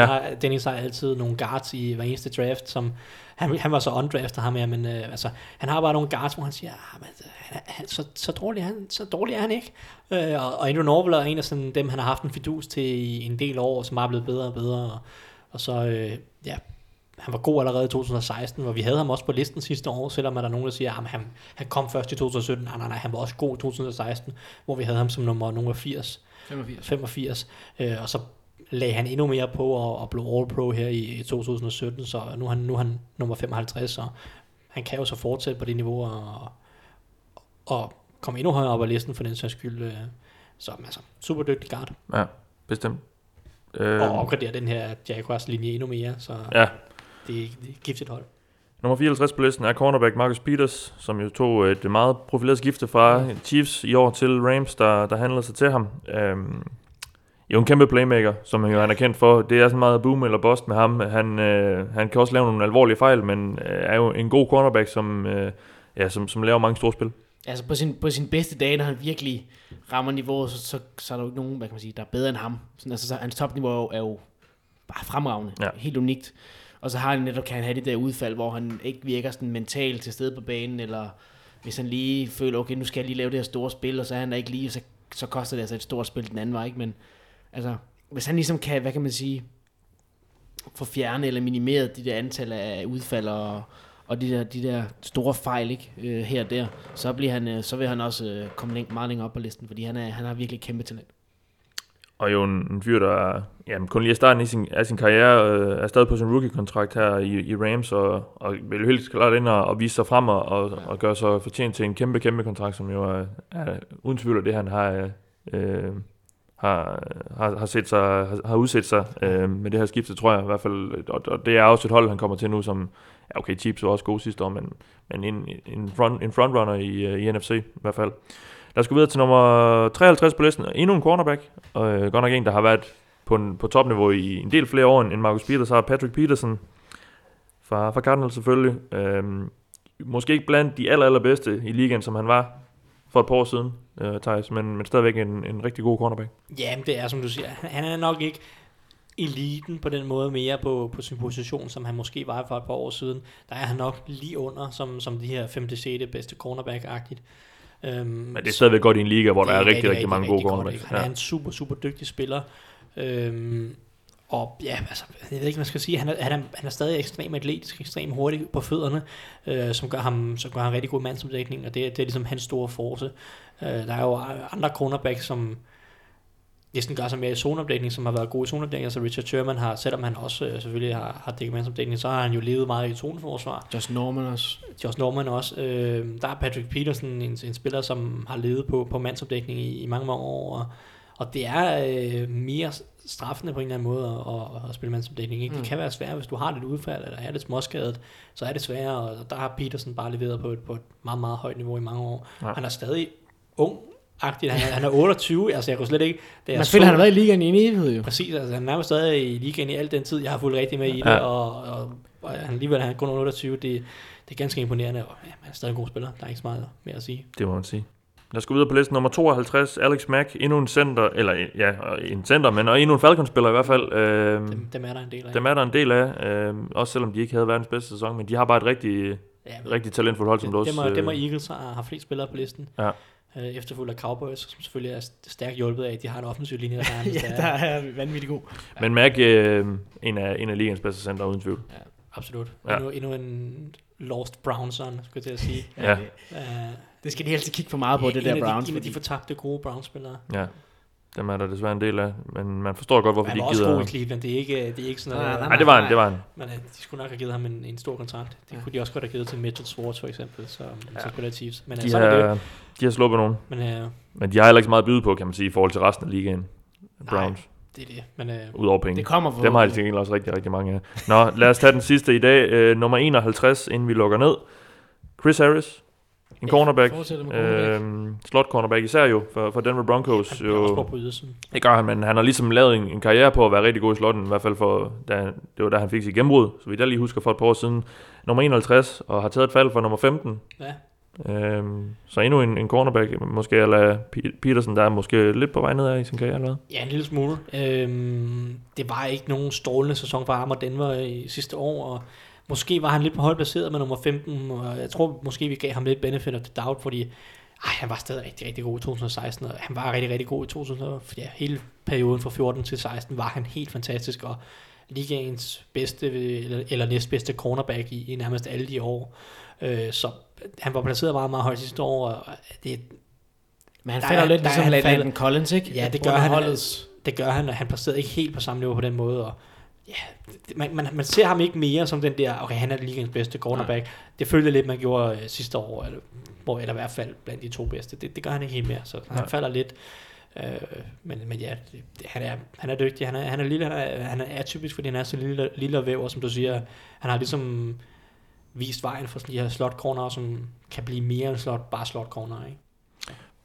Dennis har altid nogle guards i hver eneste draft, som han var så undraftet ham her, men han har bare nogle guards, hvor han siger, så dårlig er han ikke. Og Andrew Norwell er en af sådan, dem, han har haft en fidus til i en del år, som bare er blevet bedre og bedre. Og så, han var god allerede i 2016, hvor vi havde ham også på listen sidste år, selvom der er nogen, der siger, at han kom først i 2017. Nej, han var også god i 2016, hvor vi havde ham som nummer 85. Og så lagde han endnu mere på og blev All-Pro her i 2017, så nu er han nummer 55, og han kan jo så fortsætte på det niveau og komme endnu højere op af listen for den sags skyld. Så altså, super dygtig guard. Ja, bestemt. Og opgradere den her Jaguars-linje endnu mere, så... Ja. Det er giftigt hold. Nummer 54 på listen er cornerback Marcus Peters, som jo tog et meget profileret skifte fra Chiefs i år til Rams, der handlede sig til ham. Jo en kæmpe playmaker, som han er kendt for. Det er sådan meget boom eller bust med ham. Han kan også lave nogle alvorlige fejl, men er jo en god cornerback, som laver mange store spil. Altså på sin bedste dag, når han virkelig rammer niveauet, så er der jo ikke nogen, hvad kan man sige, der er bedre end ham. Sådan, altså, hans topniveau er jo bare fremragende, helt unikt. Og så har han netop, kan han have det der udfald, hvor han ikke virker sådan mentalt til stede på banen, eller hvis han lige føler, okay, nu skal jeg lige lave det her store spil, og så er han der ikke lige, så koster det altså et stort spil den anden vej, ikke? Men altså, hvis han ligesom kan, hvad kan man sige, få fjernet eller minimeret de der antal af udfald og de der store fejl, ikke? Her og der, så bliver han, så vil han også komme meget længere op på listen, fordi han har virkelig kæmpe talent. Og jo en fyr, der kun lige er starten af sin karriere, er stadig på sin rookie-kontrakt her i Rams, og vil jo helt klart ind og vise sig frem og gøre sig fortjent til en kæmpe, kæmpe kontrakt, som jo er uden tvivl af det, han har udsat sig med det her skifte, tror jeg i hvert fald. Og det er også et hold, han kommer til nu, som, Chiefs var også gode sidste år, men en frontrunner i NFC i hvert fald. Lad os gå videre til nummer 53 på listen. Endnu en cornerback. Godt nok en, der har været på topniveau i en del flere år end Marcus Peters har. Patrick Peterson fra Cardinals selvfølgelig. Måske ikke blandt de allerbedste i ligaen, som han var for et par år siden, Thijs, men stadigvæk en rigtig god cornerback. Jamen det er, som du siger. Han er nok ikke eliten på den måde, mere på sin position, som han måske var for et par år siden. Der er han nok lige under, som de her 5-6 bedste cornerback-agtigt. Men det er stadigvæk godt i en liga, hvor der er rigtig mange gode cornerbacks. Han er en super, super dygtig spiller. Og ja, altså, jeg ved ikke, man skal sige, han er stadig ekstremt atletisk, ekstremt hurtig på fødderne, som gør ham rigtig god mandsomdækning, og det er ligesom hans store force. Der er jo andre cornerbacks, som næsten gør sig mere i zoneopdækning, som har været gode i zoneopdækning. Altså Richard Sherman har, selvom han også selvfølgelig har dækket mandsomdækning, så har han jo levet meget i zoneforsvar. Josh Norman også. Der er Patrick Peterson, en spiller, som har levet på mandsomdækning i mange år, og det er mere straffende på en eller anden måde at spille mandsomdækning. Ikke? Det kan være svært, hvis du har lidt udfald, eller er lidt småskadet, så er det sværere, og der har Peterson bare leveret på et meget, meget højt niveau i mange år. Ja. Han er stadig ung, han er 28, altså jeg kunne slet ikke... Men selvfølgelig han har været i ligaen i en evighed jo. Præcis, altså han er jo stadig i ligaen i al den tid, jeg har fulgt rigtig med i det, og alligevel han er kun 28, det er ganske imponerende, og ja, han er stadig en god spiller, der er ikke så meget mere at sige. Det må man sige. Lad os gå videre på listen nummer 52, Alex Mack, endnu en center, og endnu en Falcons-spiller i hvert fald. Dem er der en del af. Også selvom de ikke havde verdens bedste sæson, men de har bare et rigtig talentfuldt hold, som også... Dem og Eagles har flere spillere på listen. Ja. Efterfulgt af Cowboys, som selvfølgelig er stærkt hjulpet af, at de har en offensiv linje, der er der er vanvittigt god. Ja. Men Mack, en af ligens bedste center, uden tvivl. Ja, absolut. Ja. Endnu en lost Brownson, skulle jeg til at sige. Ja. Det skal de helst kigge for meget på, det der Browns. En af de fortabte gode Browns-spillere. Ja, dem er der desværre en del af, men man forstår godt, hvorfor de gider... Han var også god i Cleveland, det er ikke sådan noget... Nej, det var han. Men de skulle nok have givet ham en stor kontrakt. Det kunne de også godt have givet til Mitchell Schwartz, for eksempel, som spiller Chiefs. Men de har sluppet nogen. Men de har heller ikke så meget at byde på, kan man sige, i forhold til resten af ligaen. Browns. Det er det. Men, udover penge. Det kommer for... Dem har de til gengæld også rigtig, rigtig mange af. Nå, lad os tage den sidste i dag. Nummer 51, inden vi lukker ned. Chris Harris. En cornerback, slot-cornerback især jo, for Denver Broncos. Han jo, også på ydersiden. Det gør han, men han har ligesom lavet en karriere på at være rigtig god i slotten, i hvert fald da han fik sit gennembrud, så vidt jeg lige husker for et par år siden. Nummer 51, og har taget et fald fra nummer 15. Ja. Så endnu en cornerback, måske, eller Peterson, der er måske lidt på vej nedad i sin karriere, eller hvad? Ja, en lille smule. Det var ikke nogen strålende sæson for ham og Denver i sidste år, og måske var han lidt på højt placeret med nummer 15, og jeg tror måske, vi gav ham lidt benefit of the doubt, fordi han var stadig rigtig, rigtig god i 2016, og han var rigtig, rigtig god i 2016. Ja, hele perioden fra 14 til 16 var han helt fantastisk, og ligaens bedste eller næstbedste cornerback i nærmest alle de år. Så han var placeret meget, meget højt sidste år, og det... Men han falder lidt ligesom Landon Collins, ikke? Ja, det gør han, og han placerede ikke helt på samme niveau på den måde, og ja, man ser ham ikke mere som den der, okay, han er ligaens bedste cornerback. Ja. Det følte lidt, man gjorde sidste år, eller i hvert fald blandt de to bedste. Det gør han ikke helt mere, så han falder lidt. Men ja, han er dygtig. Han er lille, han er atypisk, fordi han er så lille og væver, som du siger. Han har ligesom vist vejen for sådan de her slot-corner, som kan blive mere end bare slot-corner, ikke?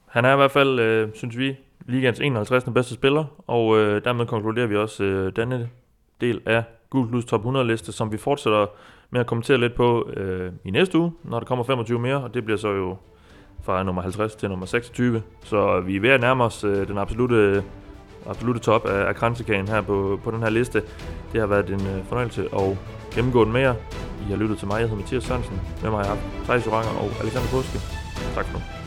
Han er i hvert fald, synes vi, ligaens 51. bedste spiller, og dermed konkluderer vi også denne del af Google Hus Top 100 liste, som vi fortsætter med at kommentere lidt på i næste uge, når der kommer 25 mere, og det bliver så jo fra nummer 50 til nummer 26. Så vi er ved at nærme os den absolute top af kransekagen her på den her liste. Det har været en fornøjelse at gennemgå den mere. I har lyttet til mig. Jeg hedder Mathias Sørensen. Med mig har jeg Thijs Joranger og Alexander Påske. Tak for nu.